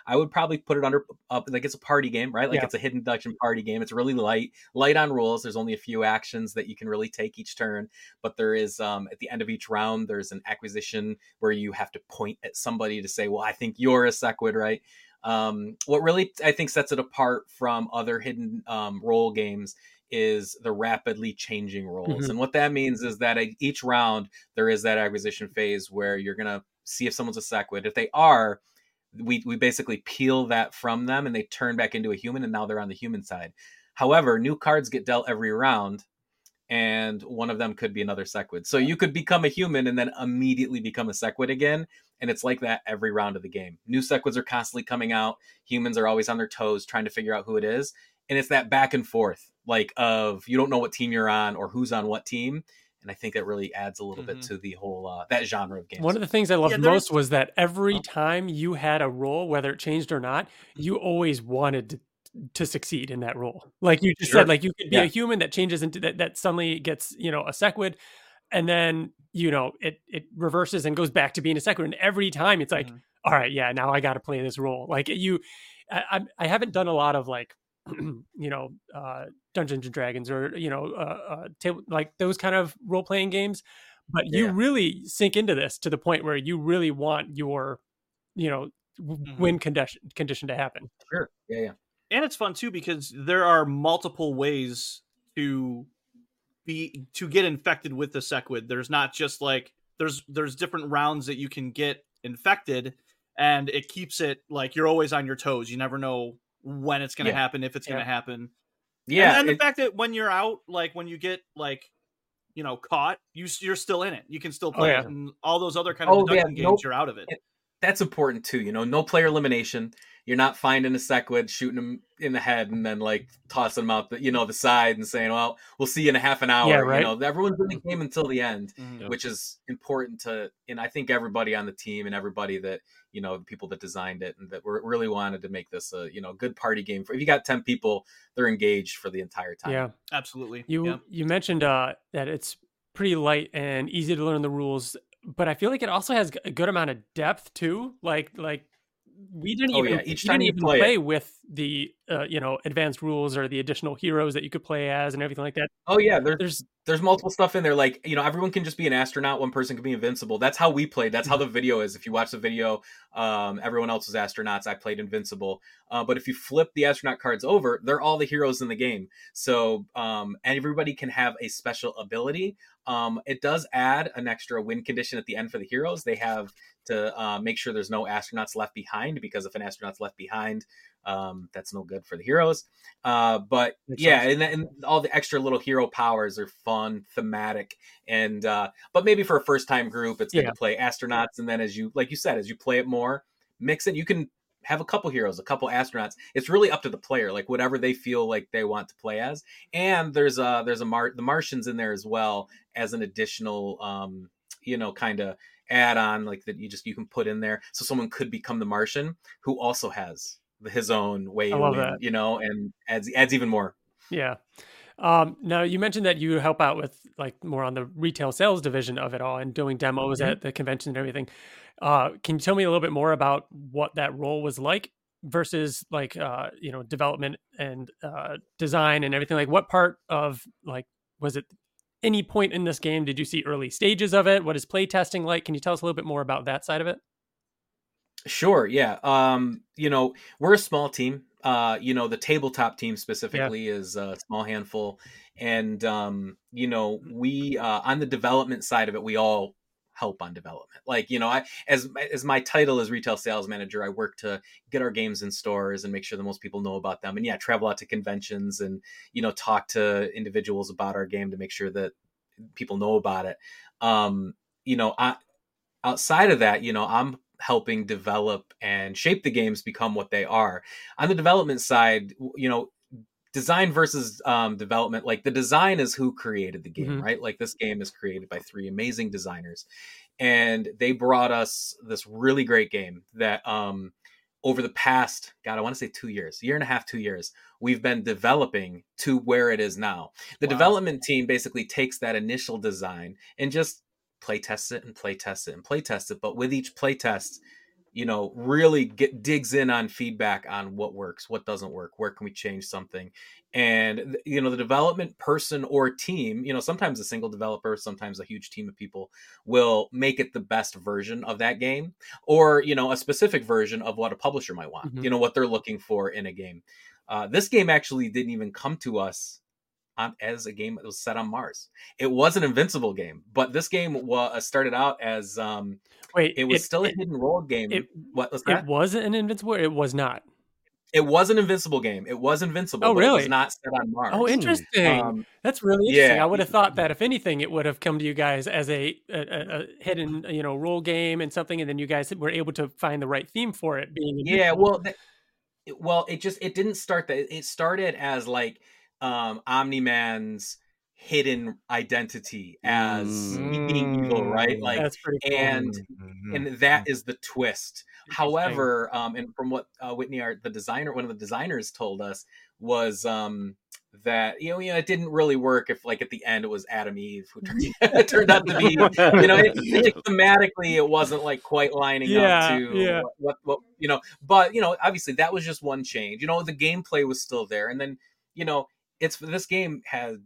I would probably put it under uh, like it's a party game, right? Like yeah. It's a hidden deduction party game. It's really light, light on rules. There's only a few actions that you can really take each turn. But there is um, at the end of each round, there's an acquisition where you have to point at somebody to say, well, I think you're a sequid, right? Um, what really, I think, sets it apart from other hidden um, role games is the rapidly changing roles. Mm-hmm. And what that means is that each round there is that acquisition phase where you're going to see if someone's a sequid. If they are, we, we basically peel that from them and they turn back into a human, and now they're on the human side. However, new cards get dealt every round, and one of them could be another sequid. So you could become a human and then immediately become a sequid again. And it's like that every round of the game. New sequids are constantly coming out. Humans are always on their toes trying to figure out who it is. And it's that back and forth, like of you don't know what team you're on or who's on what team. And I think that really adds a little mm-hmm. bit to the whole, uh, that genre of games. One of the things I loved yeah, most was that every oh. time you had a role, whether it changed or not, you always wanted to to succeed in that role. Like you just sure. said, like you could be yeah. a human that changes into that, that suddenly gets, you know, a sequid, and then, you know, it, it reverses and goes back to being a sequid. And every time it's like, mm-hmm. all right, yeah, now I got to play this role. Like you, I, I haven't done a lot of like, you know, uh, Dungeons and Dragons or, you know, uh, uh, table, like those kind of role-playing games, but yeah. you really sink into this to the point where you really want your, you know, mm-hmm. win condition condition to happen. Sure. Yeah. Yeah. And it's fun too, because there are multiple ways to be, to get infected with the Sequid. There's not just like, there's, there's different rounds that you can get infected, and it keeps it like, you're always on your toes. You never know when it's going to yeah. happen, if it's yeah. going to happen. Yeah. And, and the it, fact that when you're out, like when you get like, you know, caught, you, you're still in it. You can still play oh, yeah. it, and all those other kind of oh, deduction yeah, games, nope. you're out of it. it That's important too, you know, no player elimination. You're not finding a Sequid, shooting him in the head, and then like tossing him out the, you know, the side and saying, well, we'll see you in a half an hour. Yeah, right? You know, everyone's in the game until the end, mm-hmm. which is important to, and I think everybody on the team and everybody that, you know, the people that designed it and that were really wanted to make this a, you know, good party game for, if you got ten people, they're engaged for the entire time. Yeah, absolutely. You, yeah. you mentioned uh, that it's pretty light and easy to learn the rules, but I feel like it also has a good amount of depth too. Like, like we didn't oh, even, yeah. Each we time didn't even play, play with the, uh, you know, advanced rules or the additional heroes that you could play as and everything like that. Oh yeah. There, there's, there's multiple stuff in there. Like, you know, everyone can just be an astronaut. One person can be invincible. That's how we played. That's how the video is. If you watch the video, um, everyone else was astronauts. I played invincible. Uh, but if you flip the astronaut cards over, they're all the heroes in the game. So um, everybody can have a special ability. Um, it does add an extra win condition at the end for the heroes. They have to uh, make sure there's no astronauts left behind, because if an astronaut's left behind, um, that's no good for the heroes. Uh, but makes yeah, and, and all the extra little hero powers are fun, thematic, and uh, but maybe for a first-time group, it's good yeah. to play astronauts. And then as you, like you said, as you play it more, mix it. You can have a couple heroes, a couple astronauts. It's really up to the player, like whatever they feel like they want to play as. And there's a, there's a Mar- the Martians in there as well as an additional, um, you know, kind of add-on, like that you just, you can put in there. So someone could become the Martian who also has his own way, and, you know, and adds, adds even more. Yeah. Um, now you mentioned that you help out with like more on the retail sales division of it all and doing demos mm-hmm. at the convention and everything. Uh, can you tell me a little bit more about what that role was like versus like, uh, you know, development and, uh, design and everything? Like what part of like, was it any point in this game? Did you see early stages of it? What is play testing like? Can you tell us a little bit more about that side of it? Sure. Yeah. Um, you know, we're a small team. Uh, you know, the tabletop team specifically yeah. is a small handful. And, um, you know, we, uh, on the development side of it, we all help on development. Like, you know, I, as, as my title is retail sales manager, I work to get our games in stores and make sure the most people know about them. And yeah, travel out to conventions and, you know, talk to individuals about our game to make sure that people know about it. Um, you know, I, outside of that, you know, I'm helping develop and shape the games become what they are. On the development side, you know, design versus um, development, like the design is who created the game, mm-hmm. right? Like this game is created by three amazing designers, and they brought us this really great game that um, over the past, God, I want to say two years, year and a half, two years, we've been developing to where it is now. The wow. development team basically takes that initial design and just play test it and play test it and play test it. But with each play test, you know, really get, digs in on feedback on what works, what doesn't work, where can we change something. And, you know, the development person or team, you know, sometimes a single developer, sometimes a huge team of people will make it the best version of that game, or, you know, a specific version of what a publisher might want, mm-hmm. you know, what they're looking for in a game. Uh, this game actually didn't even come to us as a game that was set on Mars. It was an Invincible game, but this game was started out as um wait it was it, still a it, hidden role game. It, what was that? It was an Invincible. It was not. It was an Invincible game. It was Invincible. Oh, really? But it was not set on Mars. Oh, interesting. Um, That's really interesting. Yeah. I would have thought that if anything, it would have come to you guys as a, a, a hidden, you know, role game and something, and then you guys were able to find the right theme for it. Being yeah, well, that, well, it just it didn't start that. It started as like. Um, Omni-Man's hidden identity as mm. being evil, right? Like, that's pretty cool. and mm-hmm. and that is the twist. However, um, and from what uh, Whitney Art, the designer, one of the designers, told us was um, that you know, you know, it didn't really work if, like, at the end it was Atom Eve who turned, turned out to be, you know, it, it, thematically it wasn't like quite lining yeah, up to yeah. what, what, what you know. But you know, obviously that was just one change. You know, the gameplay was still there, and then you know, it's this game had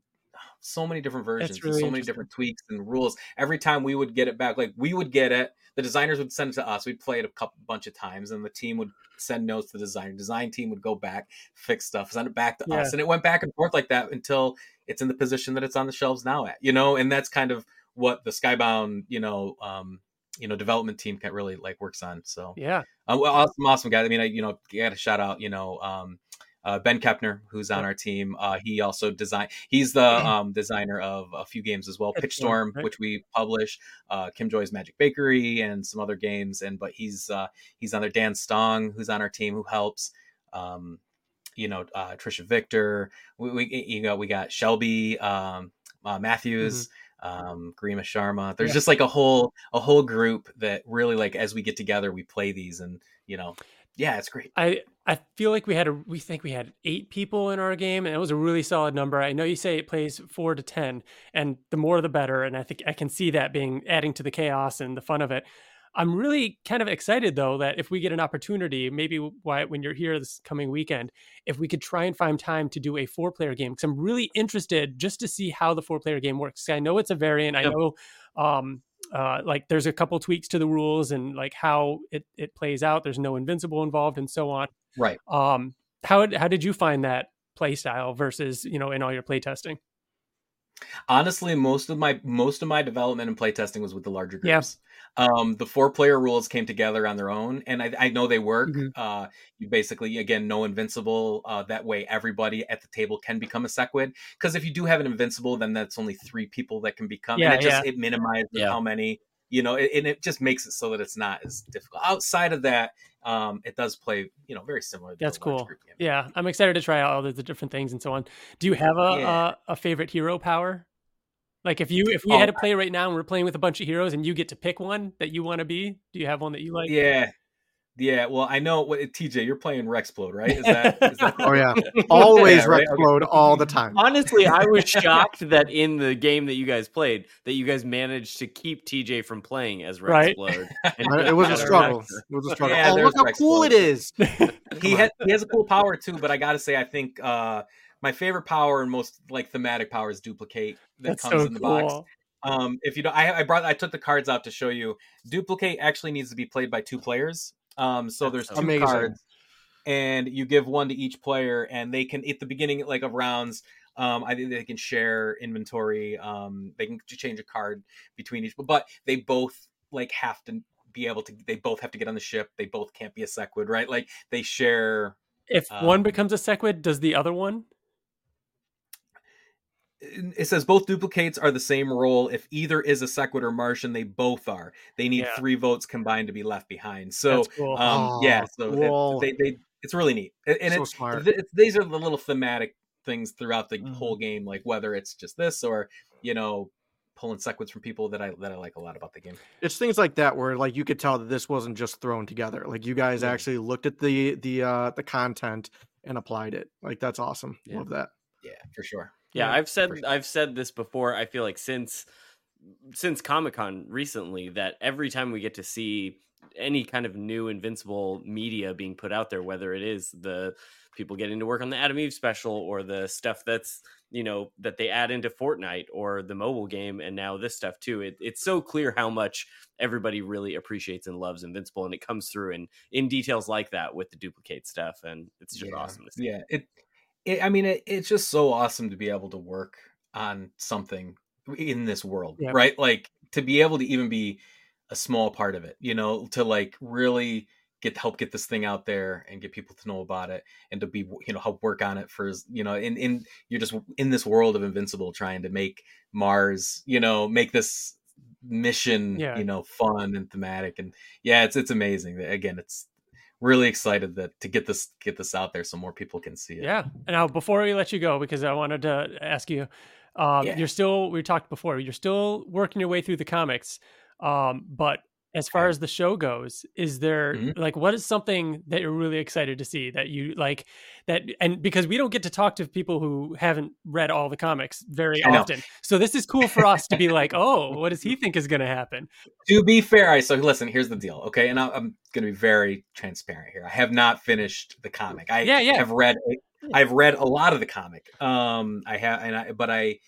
so many different versions really and so many different tweaks and rules. Every time we would get it back, like we would get it, the designers would send it to us, we'd play it a couple bunch of times, and the team would send notes to the design design team would go back, fix stuff, send it back to yeah. us, and it went back and forth like that until it's in the position that it's on the shelves now at, you know. And that's kind of what the Skybound you know um you know development team can really like works on. So yeah um, well, awesome awesome guys. I mean, I you know gotta shout out you know um Uh, Ben Kepner, who's on our team. Uh, he also designed, he's the um, designer of a few games as well. Pitchstorm, right? Which we publish, uh, Kim Joy's Magic Bakery, and some other games. And, but he's, uh, he's on there. Dan Stong, who's on our team, who helps, um, you know, uh, Trisha Victor, we, we, you know, we got Shelby, um, uh, Matthews, mm-hmm. um Garima Sharma. There's yeah. just like a whole, a whole group that really, like, as we get together, we play these and, you know, yeah, it's great. I, I feel like we had a, we think we had eight people in our game, and it was a really solid number. I know you say it plays four to ten, and the more the better. And I think I can see that being adding to the chaos and the fun of it. I'm really kind of excited, though, that if we get an opportunity, maybe Wyatt, when you're here this coming weekend, if we could try and find time to do a four player game, because I'm really interested just to see how the four player game works. I know it's a variant. Yep. I know, um, Uh, like there's a couple tweaks to the rules and like how it, it plays out. There's no Invincible involved and so on. Right. Um, how, how did you find that play style versus, you know, in all your play testing? Honestly, most of my, most of my development and play testing was with the larger groups. Yeah. Um, the four player rules came together on their own, and I, I know they work. Mm-hmm. Uh, you basically, again, no Invincible, uh, that way everybody at the table can become a sequid. Cause if you do have an Invincible, then that's only three people that can become, yeah, and it just, yeah. it minimizes yeah. how many, you know, it, and it just makes it so that it's not as difficult. Outside of that, um, it does play, you know, very similar. To that's cool. Yeah. I'm excited to try out all the, the different things and so on. Do you have a, yeah. uh, a favorite hero power? Like if you, if we oh, had to play right now and we're playing with a bunch of heroes and you get to pick one that you want to be, do you have one that you like? Yeah. Yeah. Well, I know what T J, you're playing Rexplode, right? Is that, is that oh yeah. Always yeah, right? Rexplode okay. all the time. Honestly, I was shocked that in the game that you guys played, that you guys managed to keep T J from playing as Rexplode. Right. It was a struggle. Rexplode. It was a struggle. Yeah, oh, look how Rexplode. Cool it is. He has, he has a cool power too, but I got to say, I think, uh, my favorite power and most like thematic power is duplicate that That's comes so in the cool. box. Um, if you don't, I, I brought, I took the cards out to show you. Duplicate actually needs to be played by two players. Um, so That's there's two amazing. cards, and you give one to each player, and they can, at the beginning, like of rounds, um, I think they can share inventory. Um, they can change a card between each, but they both like have to be able to, they both have to get on the ship. They both can't be a sequid, right? Like they share. If um, one becomes a sequid, does the other one? It says both duplicates are the same role. If either is a sequid or Martian, they both are. They need yeah. three votes combined to be left behind. So, cool. um, oh, yeah, so cool. it, they, they, it's really neat. And so it's smart. Th- these are the little thematic things throughout the mm. whole game, like whether it's just this or, you know, pulling sequids from people that I that I like a lot about the game. It's things like that where like you could tell that this wasn't just thrown together. Like you guys yeah. actually looked at the the uh, the content and applied it. Like that's awesome. Yeah. Love that. Yeah, for sure. Yeah, I've said I've said this before. I feel like since since Comic-Con recently, that every time we get to see any kind of new Invincible media being put out there, whether it is the people getting to work on the Atom Eve special or the stuff that's, you know, that they add into Fortnite or the mobile game and now this stuff too, it, it's so clear how much everybody really appreciates and loves Invincible, and it comes through in, in details like that with the duplicate stuff, and it's just yeah. awesome to see. Yeah, it. It, I mean, it, it's just so awesome to be able to work on something in this world, yeah. right? Like to be able to even be a small part of it, you know, to like really get help get this thing out there and get people to know about it, and to be, you know, help work on it for, you know, in, in you're just in this world of Invincible trying to make Mars, you know, make this mission, yeah. you know, fun and thematic. And yeah, it's, it's amazing. Again, it's, really excited that to get this get this out there so more people can see it. Yeah. And now before we let you go, because I wanted to ask you, Um, yeah. You're still, we talked before, you're still working your way through the comics. Um, but as far as the show goes, is there mm-hmm. like, what is something that you're really excited to see that you like that? And because we don't get to talk to people who haven't read all the comics very I often. Know. So this is cool for us to be like, oh, what does he think is going to happen? To be fair. All right, so listen, here's the deal. Okay. And I'm, I'm going to be very transparent here. I have not finished the comic. I yeah, yeah. have read, I've read a lot of the comic. Um, I have, and I, but I,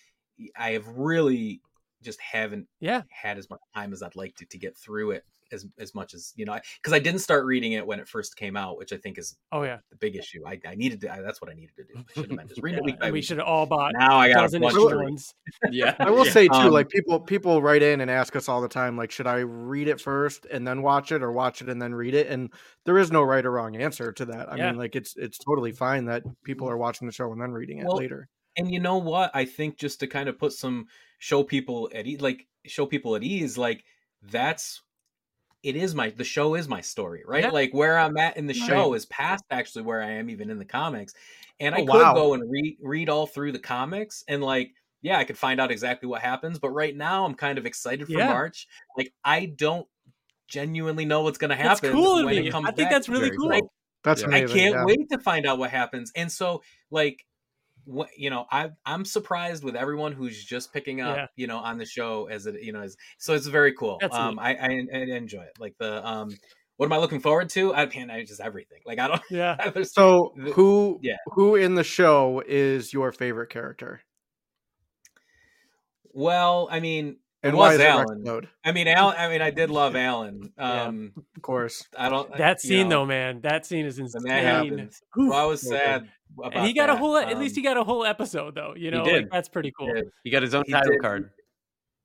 I have really, just haven't yeah. had as much time as I'd like to, to get through it as as much as, you know, because I, I didn't start reading it when it first came out, which I think is oh yeah the big issue. I, I needed to, I, that's what I needed to do. I should have been just reading yeah. it week by we week. We should have all bought now I got a bunch of ones. Yeah. I will yeah. say too, um, like people, people write in and ask us all the time, like, should I read it first and then watch it or watch it and then read it? And there is no right or wrong answer to that. I yeah. mean, like it's, it's totally fine that people are watching the show and then reading it well, later. And you know what? I think just to kind of put some show people at ease, like show people at ease, like that's it is my the show is my story, right? Yeah. Like where I'm at in the right. show is past actually where I am even in the comics, and oh, I could wow. go and read read all through the comics and like yeah, I could find out exactly what happens. But right now, I'm kind of excited for yeah. March. Like I don't genuinely know what's going to happen. That's cool when it comes I think back. That's really Very cool. Like, that's yeah. amazing, I can't yeah. wait to find out what happens. And so like. What, you know, I, I'm surprised with everyone who's just picking up, yeah. you know, on the show as it, you know, as, so it's very cool. That's um, I, I, I enjoy it. Like the, um, what am I looking forward to? I mean, I just everything. Like I don't. Yeah. So the, who, yeah. who in the show is your favorite character? Well, I mean, and it was Alan. I mean, Alan. I mean, I did love Alan. Um, yeah, of course. I don't. That scene know, though, man. That scene is insane. That happened. Well, I was sad. And he got that. a whole, um, at least he got a whole episode though, you know, like, that's pretty cool. He, he got his own he title did. card.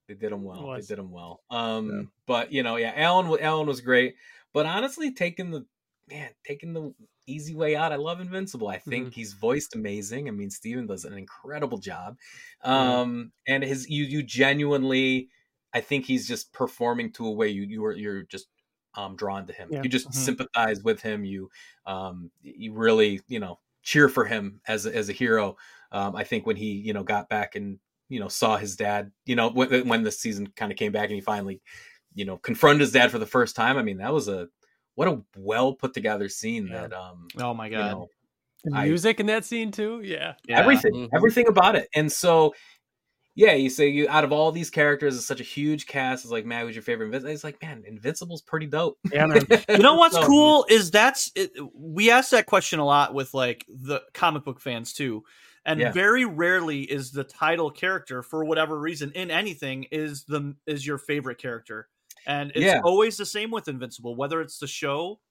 They did him well. They did him well. Um, yeah. But you know, yeah, Alan, Alan was great, but honestly taking the, man, taking the easy way out. I love Invincible. I think mm-hmm. he's voiced amazing. I mean, Steven does an incredible job. Um, mm-hmm. and his, you, you genuinely, I think he's just performing to a way you, you were, you're just, um, drawn to him. Yeah. You just mm-hmm. sympathize with him. You, um, you really, you know, cheer for him as a, as a hero. Um, I think when he, you know, got back and, you know, saw his dad, you know, when, when the season kind of came back and he finally, you know, confronted his dad for the first time. I mean, that was a, what a well put together scene yeah. that, um, oh my God. You know, the music I, in that scene too. Yeah. yeah. Everything, mm-hmm. everything about it. And so, yeah, you say you out of all these characters, it's such a huge cast. It's like, man, who's your favorite? Invincible? It's like, man, Invincible's pretty dope. Yeah, man. You know what's so cool is that's it, we ask that question a lot with like the comic book fans too, and yeah. very rarely is the title character for whatever reason in anything is the is your favorite character, and it's yeah. always the same with Invincible, whether it's the show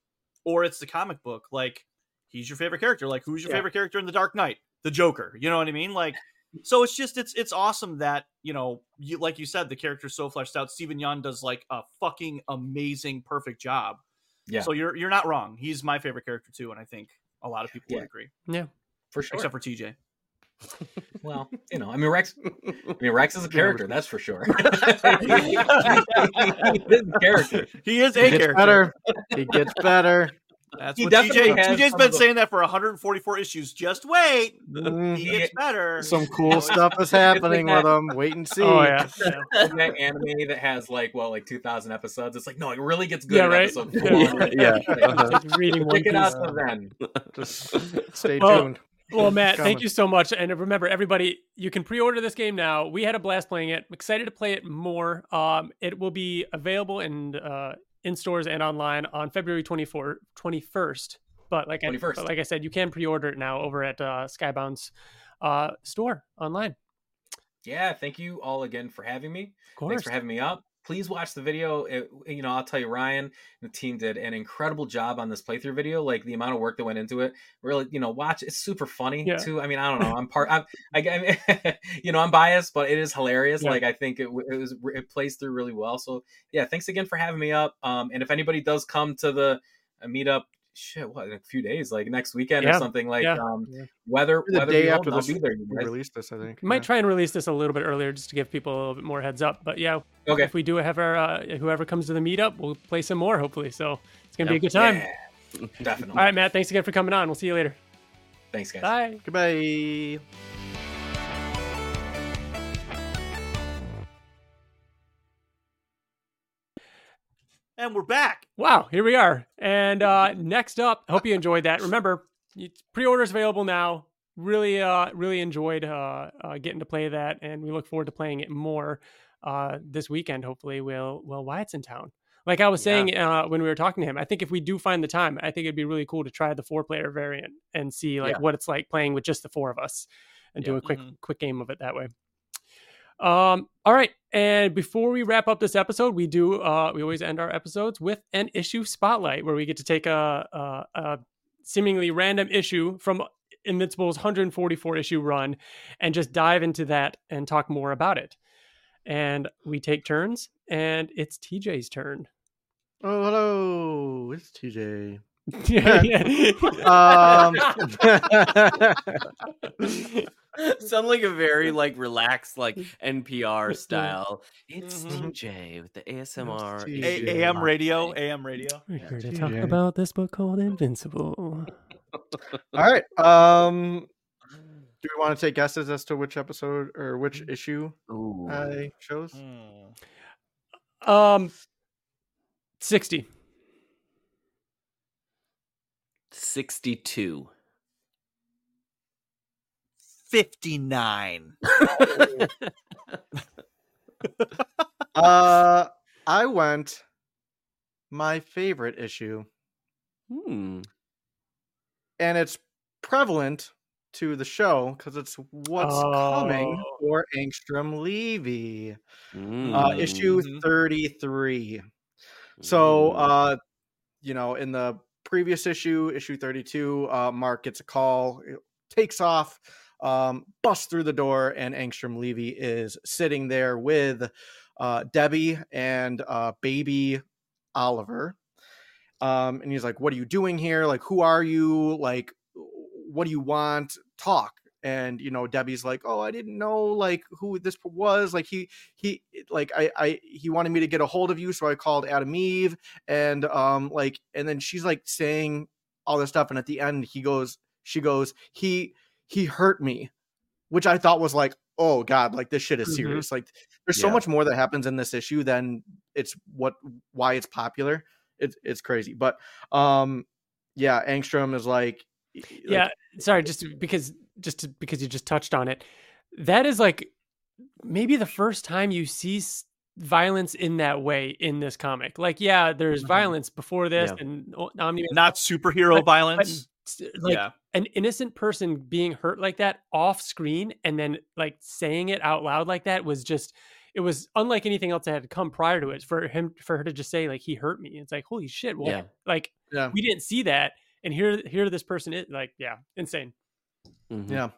or it's the comic book. Like, he's your favorite character. Like, who's your yeah. favorite character in The Dark Knight? The Joker. You know what I mean? Like. So it's just, it's it's awesome that, you know, you, like you said, the character's so fleshed out. Steven Yeun does like a fucking amazing, perfect job. Yeah. So you're you're not wrong. He's my favorite character too. And I think a lot of people yeah. would agree. Yeah, for sure. Except for T J. Well, you know, I mean, Rex, I mean, Rex is a character. That's for sure. he, he, he is a character. He is a he character. Better. He gets better. That's he what T J, T J's been saying that for one hundred forty-four issues. Just wait. Mm, he gets better. Some cool stuff is happening like with him. Wait and see. Oh, yeah. yeah. That anime that has like, well, like two thousand episodes. It's like, no, it really gets good. Yeah, right? Episode four. Yeah. yeah. yeah. Uh-huh. Just reading one Pick piece. It out uh, then. Just stay well, tuned. Well, Matt, thank you so much. And remember, everybody, you can pre-order this game now. We had a blast playing it. I'm excited to play it more. Um, it will be available in... Uh, in stores and online on February twenty-fourth, twenty-first. But like, I, but like I said, you can pre-order it now over at uh, Skybound's uh, store online. Yeah. Thank you all again for having me. Thanks for having me up. Please watch the video. It, you know, I'll tell you, Ryan and the team did an incredible job on this playthrough video. Like the amount of work that went into it, really, you know, watch. It's super funny yeah. too. I mean, I don't know. I'm part, I'm, I, I you know, I'm biased, but it is hilarious. Yeah. Like, I think it, it was, it plays through really well. So yeah, thanks again for having me up. Um, and if anybody does come to the uh, meetup, shit, what, in a few days, like next weekend yeah. or something, like yeah. um yeah. weather the weather day after this, either, we release this, I think. Might yeah. try and release this a little bit earlier just to give people a little bit more heads up. But yeah, okay. If we do have our uh, whoever comes to the meetup, we'll play some more hopefully. So it's gonna yep. be a good time. Yeah. Definitely. All right, Matt, thanks again for coming on. We'll see you later. Thanks, guys. Bye. Goodbye. And we're back. Wow, here we are. And uh, next up, I hope you enjoyed that. Remember, pre-orders available now. Really, uh, really enjoyed uh, uh, getting to play that, and we look forward to playing it more uh, this weekend. Hopefully, we'll well Wyatt's in town. Like I was saying yeah. uh, when we were talking to him, I think if we do find the time, I think it'd be really cool to try the four-player variant and see like yeah. what it's like playing with just the four of us, and yeah. do a quick mm-hmm. quick game of it that way. Um, all right. And before we wrap up this episode, we do, uh, we always end our episodes with an issue spotlight where we get to take a, a, a seemingly random issue from Invincible's one hundred forty-four issue run and just dive into that and talk more about it. And we take turns, and it's T J's turn. Oh, hello. It's T J. yeah. yeah. um... Sound like a very like relaxed like N P R style. It's mm-hmm. T J with the A S M R, A- A M radio, A M radio. We're here to talk about this book called Invincible. All right. Um, do we want to take guesses as to which episode or which issue Ooh. I chose? Mm. Um, sixty. Sixty-two. fifty-nine. uh, I went my favorite issue. Hmm. And it's prevalent to the show because it's what's oh. coming for Angstrom Levy. Mm. Uh, issue thirty-three. Mm. So, uh, you know, in the previous issue, issue thirty-two, uh, Mark gets a call, takes off, um busts through the door, and Angstrom Levy is sitting there with uh Debbie and uh baby Oliver, um and he's like, what are you doing here? Like, who are you? Like, what do you want? Talk. And, you know, Debbie's like, oh, I didn't know like who this was, like he he like I I he wanted me to get a hold of you, so I called Atom Eve. And um like and then she's like saying all this stuff, and at the end he goes she goes he He hurt me, which I thought was like, oh God, like this shit is serious. Mm-hmm. Like there's yeah. so much more that happens in this issue than it's what, why it's popular. It's, it's crazy. But um, yeah, Angstrom is like, yeah, like, sorry. Just because, just to, because you just touched on it. That is like maybe the first time you see violence in that way in this comic. Like, yeah, there's mm-hmm. violence before this yeah. and Omni-Man, not superhero but, violence. But, like yeah. an innocent person being hurt like that off screen and then like saying it out loud like that was just, it was unlike anything else that had come prior to it. For him, for her to just say like, he hurt me. It's like, holy shit. Well, yeah. like yeah. we didn't see that. And here, here this person is like, yeah, insane. Mm-hmm. Yeah.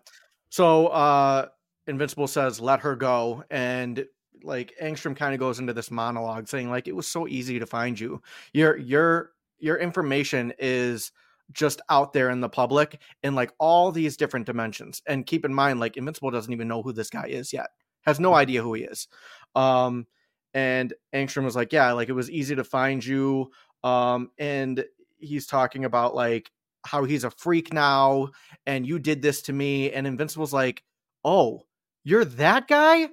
So uh, Invincible says, let her go. And like Angstrom kind of goes into this monologue saying like, it was so easy to find you. Your, your, your information is just out there in the public in like all these different dimensions. And keep in mind, like Invincible doesn't even know who this guy is yet, has no idea who he is. Um, and Angstrom was like, yeah, like it was easy to find you. Um, and he's talking about like how he's a freak now and you did this to me. And Invincible's like, oh, you're that guy.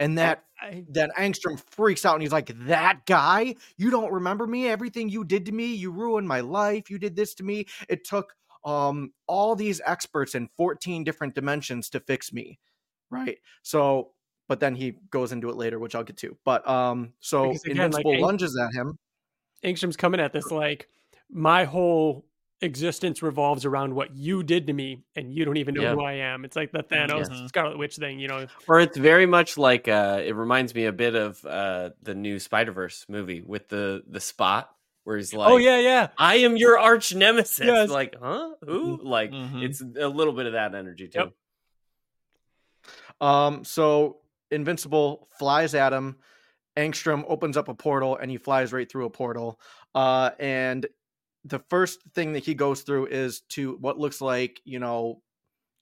And that, I, then Angstrom freaks out and he's like, that guy, you don't remember me? Everything you did to me, you ruined my life. You did this to me. It took um, all these experts in fourteen different dimensions to fix me. Right. So, but then he goes into it later, which I'll get to. But um, so again, Invincible like, lunges at him. Angstrom's coming at this like, my whole existence revolves around what you did to me and you don't even know yeah. who I am. It's like the Thanos yeah. Scarlet Witch thing, you know. Or it's very much like uh it reminds me a bit of uh the new Spider-Verse movie with the the spot where he's like, oh yeah yeah I am your arch nemesis. Yes. Like, huh, who? Like mm-hmm. it's a little bit of that energy too. Yep. Um so Invincible flies at him. Angstrom opens up a portal and he flies right through a portal, uh and the first thing that he goes through is to what looks like, you know,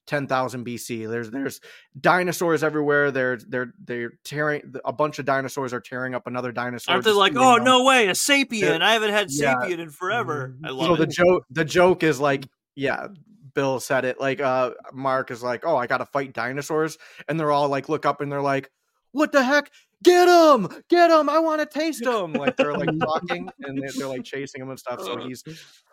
ten thousand B C. There's there's dinosaurs everywhere. They're they're they're tearing a bunch of dinosaurs are tearing up another dinosaur. Aren't they like, oh up. No way, a sapien? They're, I haven't had yeah. sapien in forever. I love so it. So the joke the joke is like, yeah, Bill said it. Like uh, Mark is like, oh, I got to fight dinosaurs, and they're all like, look up, and they're like, what the heck? get him, get him, I want to taste him. Like they're like talking and they're, they're like chasing him and stuff. So he's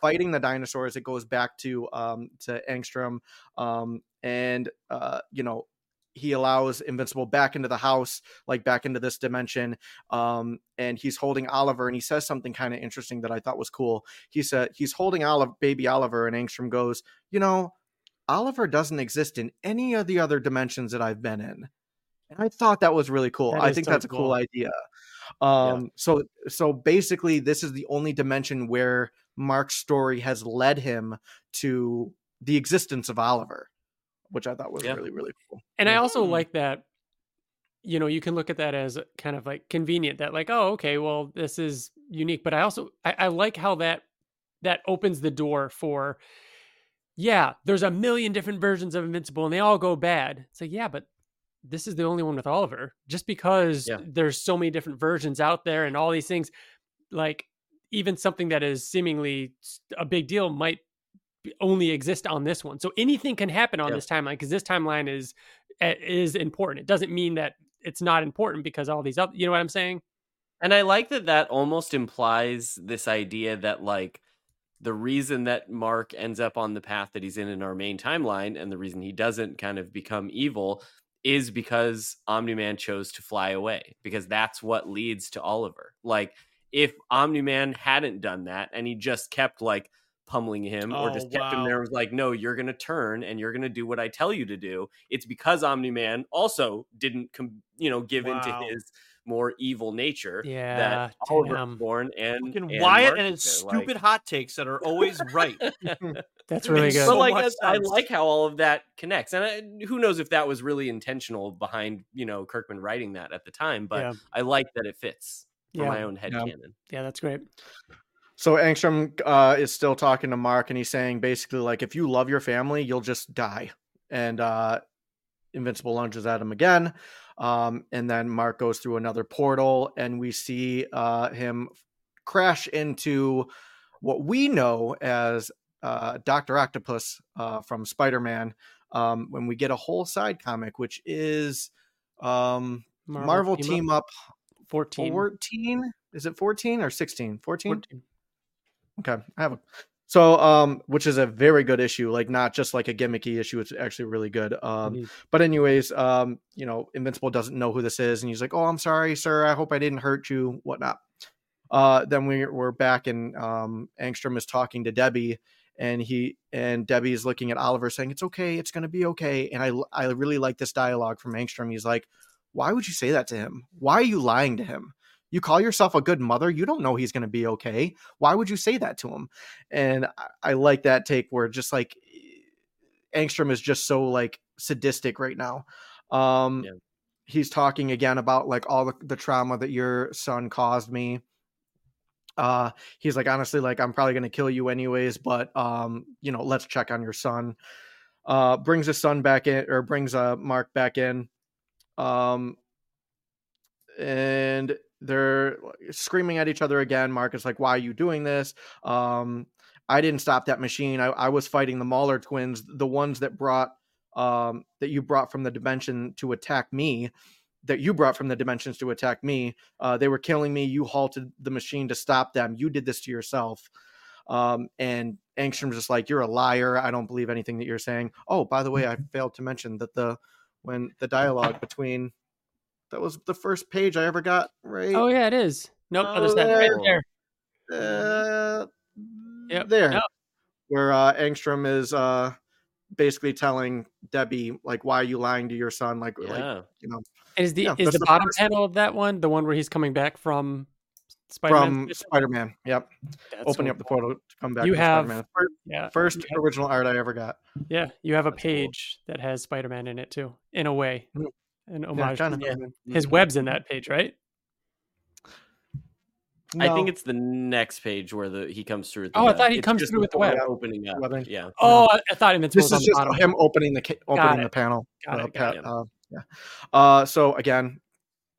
fighting the dinosaurs. It goes back to um to Angstrom, um and uh you know, he allows Invincible back into the house, like back into this dimension. Um, and he's holding Oliver, and he says something kind of interesting that I thought was cool. He said, he's holding Oliver, baby Oliver, and Angstrom goes, you know, Oliver doesn't exist in any of the other dimensions that I've been in. And I thought that was really cool. I think that's a cool idea. Um, yeah. so, so basically this is the only dimension where Mark's story has led him to the existence of Oliver, which I thought was yeah. really, really cool. And yeah. I also like that, you know, you can look at that as kind of like convenient that like, oh, okay, well, this is unique. But I also, I, I like how that, that opens the door for, yeah, there's a million different versions of Invincible and they all go bad. It's like, yeah, but this is the only one with Oliver, just because yeah. there's so many different versions out there and all these things. Like even something that is seemingly a big deal might only exist on this one. So anything can happen on yeah. this timeline, because this timeline is is important. It doesn't mean that it's not important because all these other, you know what I'm saying? And I like that that almost implies this idea that like the reason that Mark ends up on the path that he's in in our main timeline, and the reason he doesn't kind of become evil, is because Omni-Man chose to fly away, because that's what leads to Oliver. Like if Omni-Man hadn't done that and he just kept like pummeling him or just oh, wow. kept him there, was like, no, you're gonna turn and you're gonna do what I tell you to do. It's because Omni-Man also didn't com- you know give wow. into his more evil nature yeah, that Oliver born and, and Wyatt and his stupid like, hot takes that are always right. That's really good. So but like, I like how all of that connects, and I, who knows if that was really intentional behind, you know, Kirkman writing that at the time, but yeah. I like that it fits for yeah. my own head yeah. canon. Yeah, that's great. So Angstrom uh, is still talking to Mark, and he's saying basically like, if you love your family, you'll just die. And uh, Invincible lunges at him again. Um, and then Mark goes through another portal, and we see uh, him crash into what we know as uh, Doctor Octopus uh, from Spider-Man. Um, when we get a whole side comic, which is um, Marvel, Marvel Team, team Up, up fourteen. fourteen. Is it fourteen or sixteen? fourteen? fourteen. Okay, I have a so um, which is a very good issue, like not just like a gimmicky issue. It's actually really good. Um, mm-hmm. But anyways, um, you know, Invincible doesn't know who this is, and he's like, "Oh, I'm sorry, sir. I hope I didn't hurt you, whatnot." Uh, then we we're back, and um, Angstrom is talking to Debbie, and he and Debbie is looking at Oliver, saying, "It's okay. It's gonna be okay." And I I really like this dialogue from Angstrom. He's like, "Why would you say that to him? Why are you lying to him? You call yourself a good mother. You don't know he's going to be okay. Why would you say that to him?" And I, I like that take where just like Angstrom is just so like sadistic right now. Um, yeah. He's talking again about like all the, the trauma that your son caused me. Uh, he's like, honestly, like I'm probably going to kill you anyways, but um, you know, let's check on your son. Uh, brings his son back in, or brings uh, Mark back in. Um, and they're screaming at each other again. Mark is like, "Why are you doing this? Um, I didn't stop that machine. I, I was fighting the Mahler twins, the ones that brought um, that you brought from the dimension to attack me, that you brought from the dimensions to attack me. Uh, they were killing me. You halted the machine to stop them. You did this to yourself." Um, and Angstrom's just like, "You're a liar. I don't believe anything that you're saying." Oh, by the way, I failed to mention that the when the dialogue between that was the first page I ever got, right? Oh, yeah, it is. Nope, oh, other side. Right there. Uh, yep. There. Nope. Where uh, Angstrom is uh, basically telling Debbie, like, why are you lying to your son? Like, yeah. like you know. And is the, yeah, is the, the bottom panel of that one the one where he's coming back from Spider-Man? From Spider-Man, yep. That's Opening up the portal to come back you from have, Spider-Man. First, yeah, first you have, original art I ever got. Yeah, you have a That's page cool. that has Spider-Man in it, too, in a way. Mm-hmm. An homage yeah, to him. His web's in that page, right? No. I think it's the next page where the he comes through. The oh, web. I thought he it's comes through with the web opening up. Webbing. Yeah. Oh, I thought Invincible was on the bottom. This is just him opening the opening the panel. Got uh, it. Got it. Uh, yeah. Uh, so again,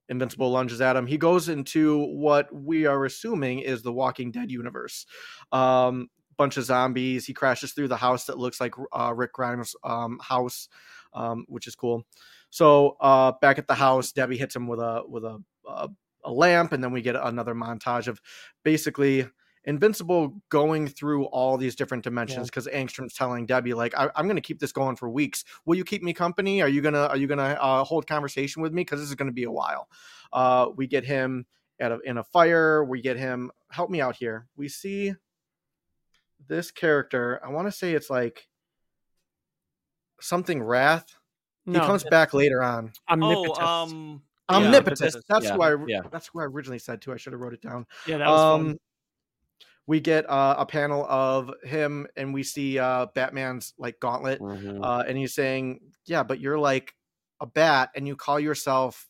Invincible lunges at him. He goes into what we are assuming is the Walking Dead universe. Um, bunch of zombies. He crashes through the house that looks like uh, Rick Grimes' um, house, um, which is cool. So uh, back at the house, Debbie hits him with a with a a, a lamp, and then we get another montage of basically Invincible going through all these different dimensions, because yeah. Angstrom's telling Debbie, like, I- I'm going to keep this going for weeks. Will you keep me company? Are you going to are you going to uh, hold conversation with me? Because this is going to be a while. Uh, we get him at a, in a fire. We get him. Help me out here. We see this character. I want to say it's like something Wrath. No, he comes back later on. Omnipotence. Oh, um, yeah, Omnipotence. That's yeah, who I. Yeah. That's who I originally said too. I should have wrote it down. Yeah, that was um, fun. We get uh, a panel of him, and we see uh, Batman's like gauntlet, mm-hmm. uh, and he's saying, "Yeah, but you're like a bat, and you call yourself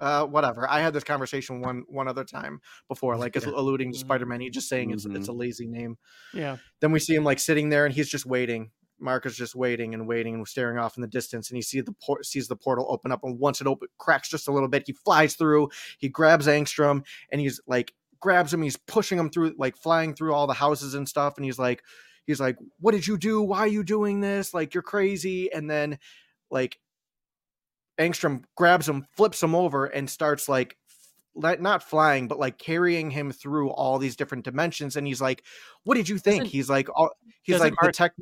uh, whatever." I had this conversation one one other time before, like it's yeah. alluding to Spider-Man. He's just saying mm-hmm. it's it's a lazy name. Yeah. Then we see him like sitting there, and he's just waiting. Mark is just waiting and waiting and staring off in the distance, and he see the por- sees the portal open up, and once it open cracks just a little bit, he flies through. He grabs Angstrom, and he's like. grabs him, he's pushing him through, like flying through all the houses and stuff, and he's like he's like what did you do, why are you doing this, like you're crazy. And then like Angstrom grabs him, flips him over, and starts like f- not flying but like carrying him through all these different dimensions, and he's like, what did you think? Doesn't, he's like all, he's like Mark, the tech-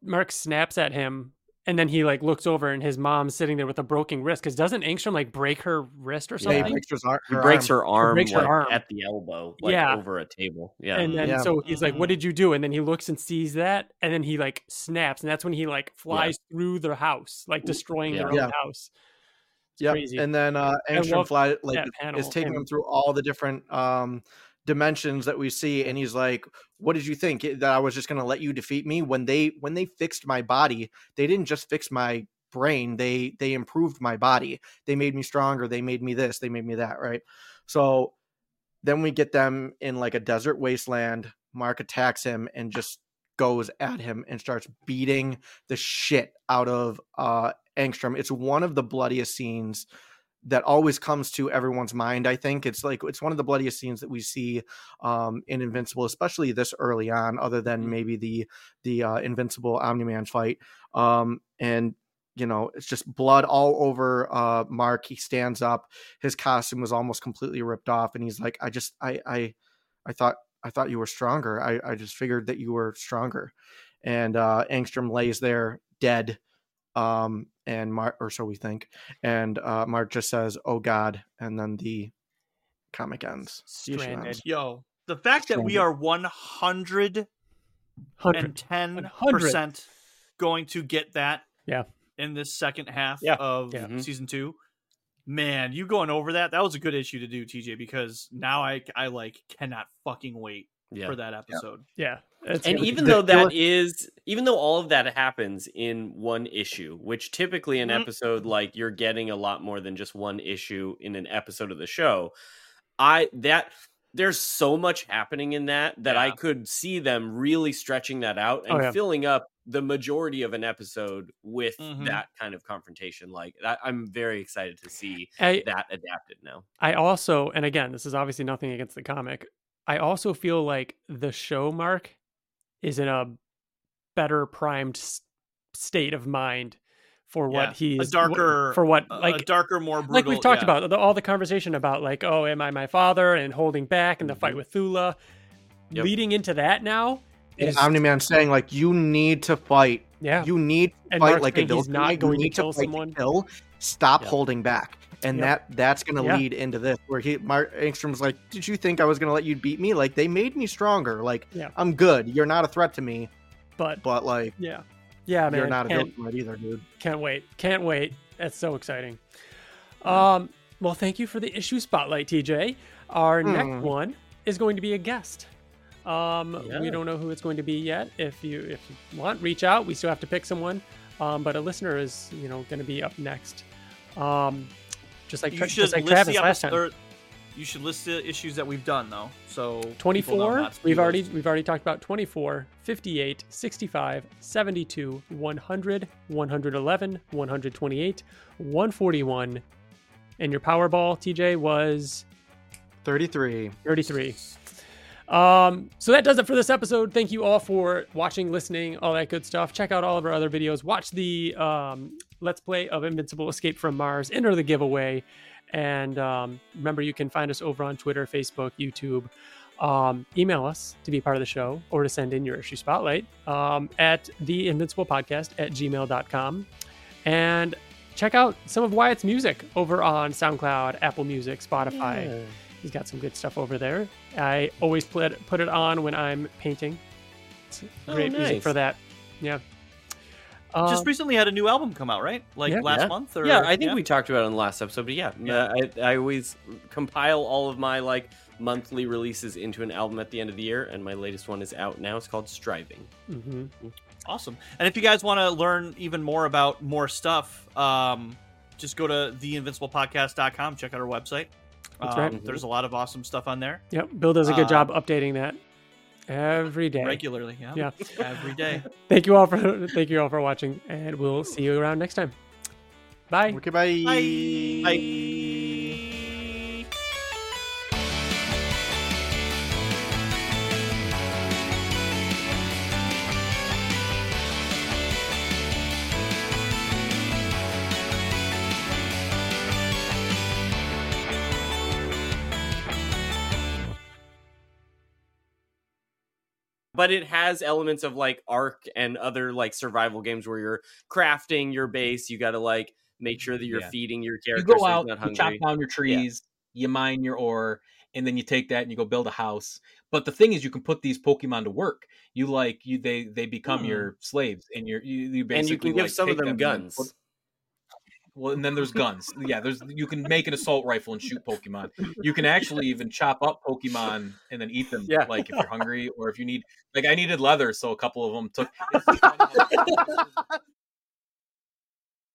Mark snaps at him, and then he like looks over, and his mom's sitting there with a broken wrist, because doesn't Angstrom like break her wrist or something? Yeah, he breaks her, her, he breaks her arm, breaks her like, arm at the elbow, like yeah. over a table. Yeah. And then yeah. so he's like, what did you do? And then he looks and sees that, and then he like snaps, and that's when he like flies yeah. through their house, like destroying yeah. their yeah. own house. Yeah. And then uh Angstrom fly like is taking him through all the different um dimensions that we see, and he's like, what did you think, that I was just going to let you defeat me? When they when they fixed my body, they didn't just fix my brain, they they improved my body, they made me stronger, they made me this, they made me that, right? So then we get them in like a desert wasteland. Mark attacks him and just goes at him and starts beating the shit out of uh Angstrom. It's one of the bloodiest scenes that always comes to everyone's mind. I think it's like, it's one of the bloodiest scenes that we see um, in Invincible, especially this early on, other than maybe the, the uh, Invincible Omni-Man fight. Um, and, you know, it's just blood all over uh, Mark. He stands up, his costume was almost completely ripped off, and he's like, I just, I, I, I thought, I thought you were stronger. I, I just figured that you were stronger. And uh, Angstrom lays there dead. Um, and Mark, or so we think. And uh, Mark just says, "Oh God!" And then the comic ends. Stranded. Yo, the fact Stranded. that we are one hundred and ten percent going to get that, yeah, in this second half yeah. of yeah. season two. Man, you going over that? That was a good issue to do, T J, because now I, I like cannot fucking wait yeah. for that episode. Yeah. yeah. That's and even though that is, even though all of that happens in one issue, which typically an mm-hmm. episode, like you're getting a lot more than just one issue in an episode of the show. I, that there's so much happening in that, that yeah. I could see them really stretching that out and oh, yeah. filling up the majority of an episode with mm-hmm. that kind of confrontation. Like I, I'm very excited to see I, that adapted now. I also, and again, this is obviously nothing against the comic. I also feel like the show, Mark, is in a better primed s- state of mind for what yeah. he's a darker for what like a darker, more brutal, like we've talked yeah. about the, all the conversation about like, oh, am I my father, and holding back, and the fight with Thula yep. leading into that now is Omni-Man saying like, you need to fight, yeah, you need to and fight Mark's like a he's not like, going to kill someone. To kill. Stop yep. holding back. And yep. that that's going to yeah. lead into this where he Mark Angstrom's like, did you think I was going to let you beat me? Like, they made me stronger. Like, yeah. I'm good. You're not a threat to me. But, but like, yeah, yeah, man, you're not a good threat either, dude. Can't wait. Can't wait. That's so exciting. Um, well, thank you for the issue spotlight, T J. Our hmm. next one is going to be a guest. Um, yeah. We don't know who it's going to be yet. If you if you want, reach out. We still have to pick someone. Um, but a listener is, you know, going to be up next. Um, Just like, tra- just like Travis last time. Or, you should list the issues that we've done, though. So twenty-four, we've already we've already talked about twenty-four, fifty-eight, sixty-five, seventy-two, one hundred, one eleven, one twenty-eight, one forty-one, and your Powerball, T J, was thirty-three. thirty-three. Um, so that does it for this episode. Thank you all for watching, listening, all that good stuff. Check out all of our other videos. Watch the um, Let's Play of Invincible Escape from Mars. Enter the giveaway. And um, remember, you can find us over on Twitter, Facebook, YouTube. Um, email us to be part of the show or to send in your issue spotlight um, at the invincible podcast at gmail dot com. And check out some of Wyatt's music over on SoundCloud, Apple Music, Spotify. Yeah. He's got some good stuff over there. I always put put it on when I'm painting. It's great oh, nice. music for that. Yeah. Um, Just recently had a new album come out, right? Like yeah, last yeah. month? Or, yeah, I think yeah. we talked about it in the last episode, but yeah. yeah. I, I always compile all of my like monthly releases into an album at the end of the year, and my latest one is out now. It's called Striving. Mm-hmm. Awesome. And if you guys want to learn even more about more stuff, um, just go to the invincible podcast dot com. Check out our website. That's um, right. Mm-hmm. There's a lot of awesome stuff on there. Yep. Bill does a good um, job updating that every day. Regularly. Yeah. yeah. Every day. Thank you all for thank you all for watching, and we'll see you around next time. Bye. Okay, bye. Bye. Bye. But it has elements of like Ark and other like survival games where you're crafting your base. You got to like make sure that you're yeah. feeding your characters. You go out, not hungry. You chop down your trees, yeah. you mine your ore, and then you take that and you go build a house. But the thing is, you can put these Pokemon to work. You like you they they become mm. your slaves, and you're you, you basically and you can give like, some of them, them guns. And, well, and then there's guns. Yeah, there's you can make an assault rifle and shoot Pokemon. You can actually even chop up Pokemon and then eat them. Yeah. Like if you're hungry or if you need. Like I needed leather, so a couple of them took.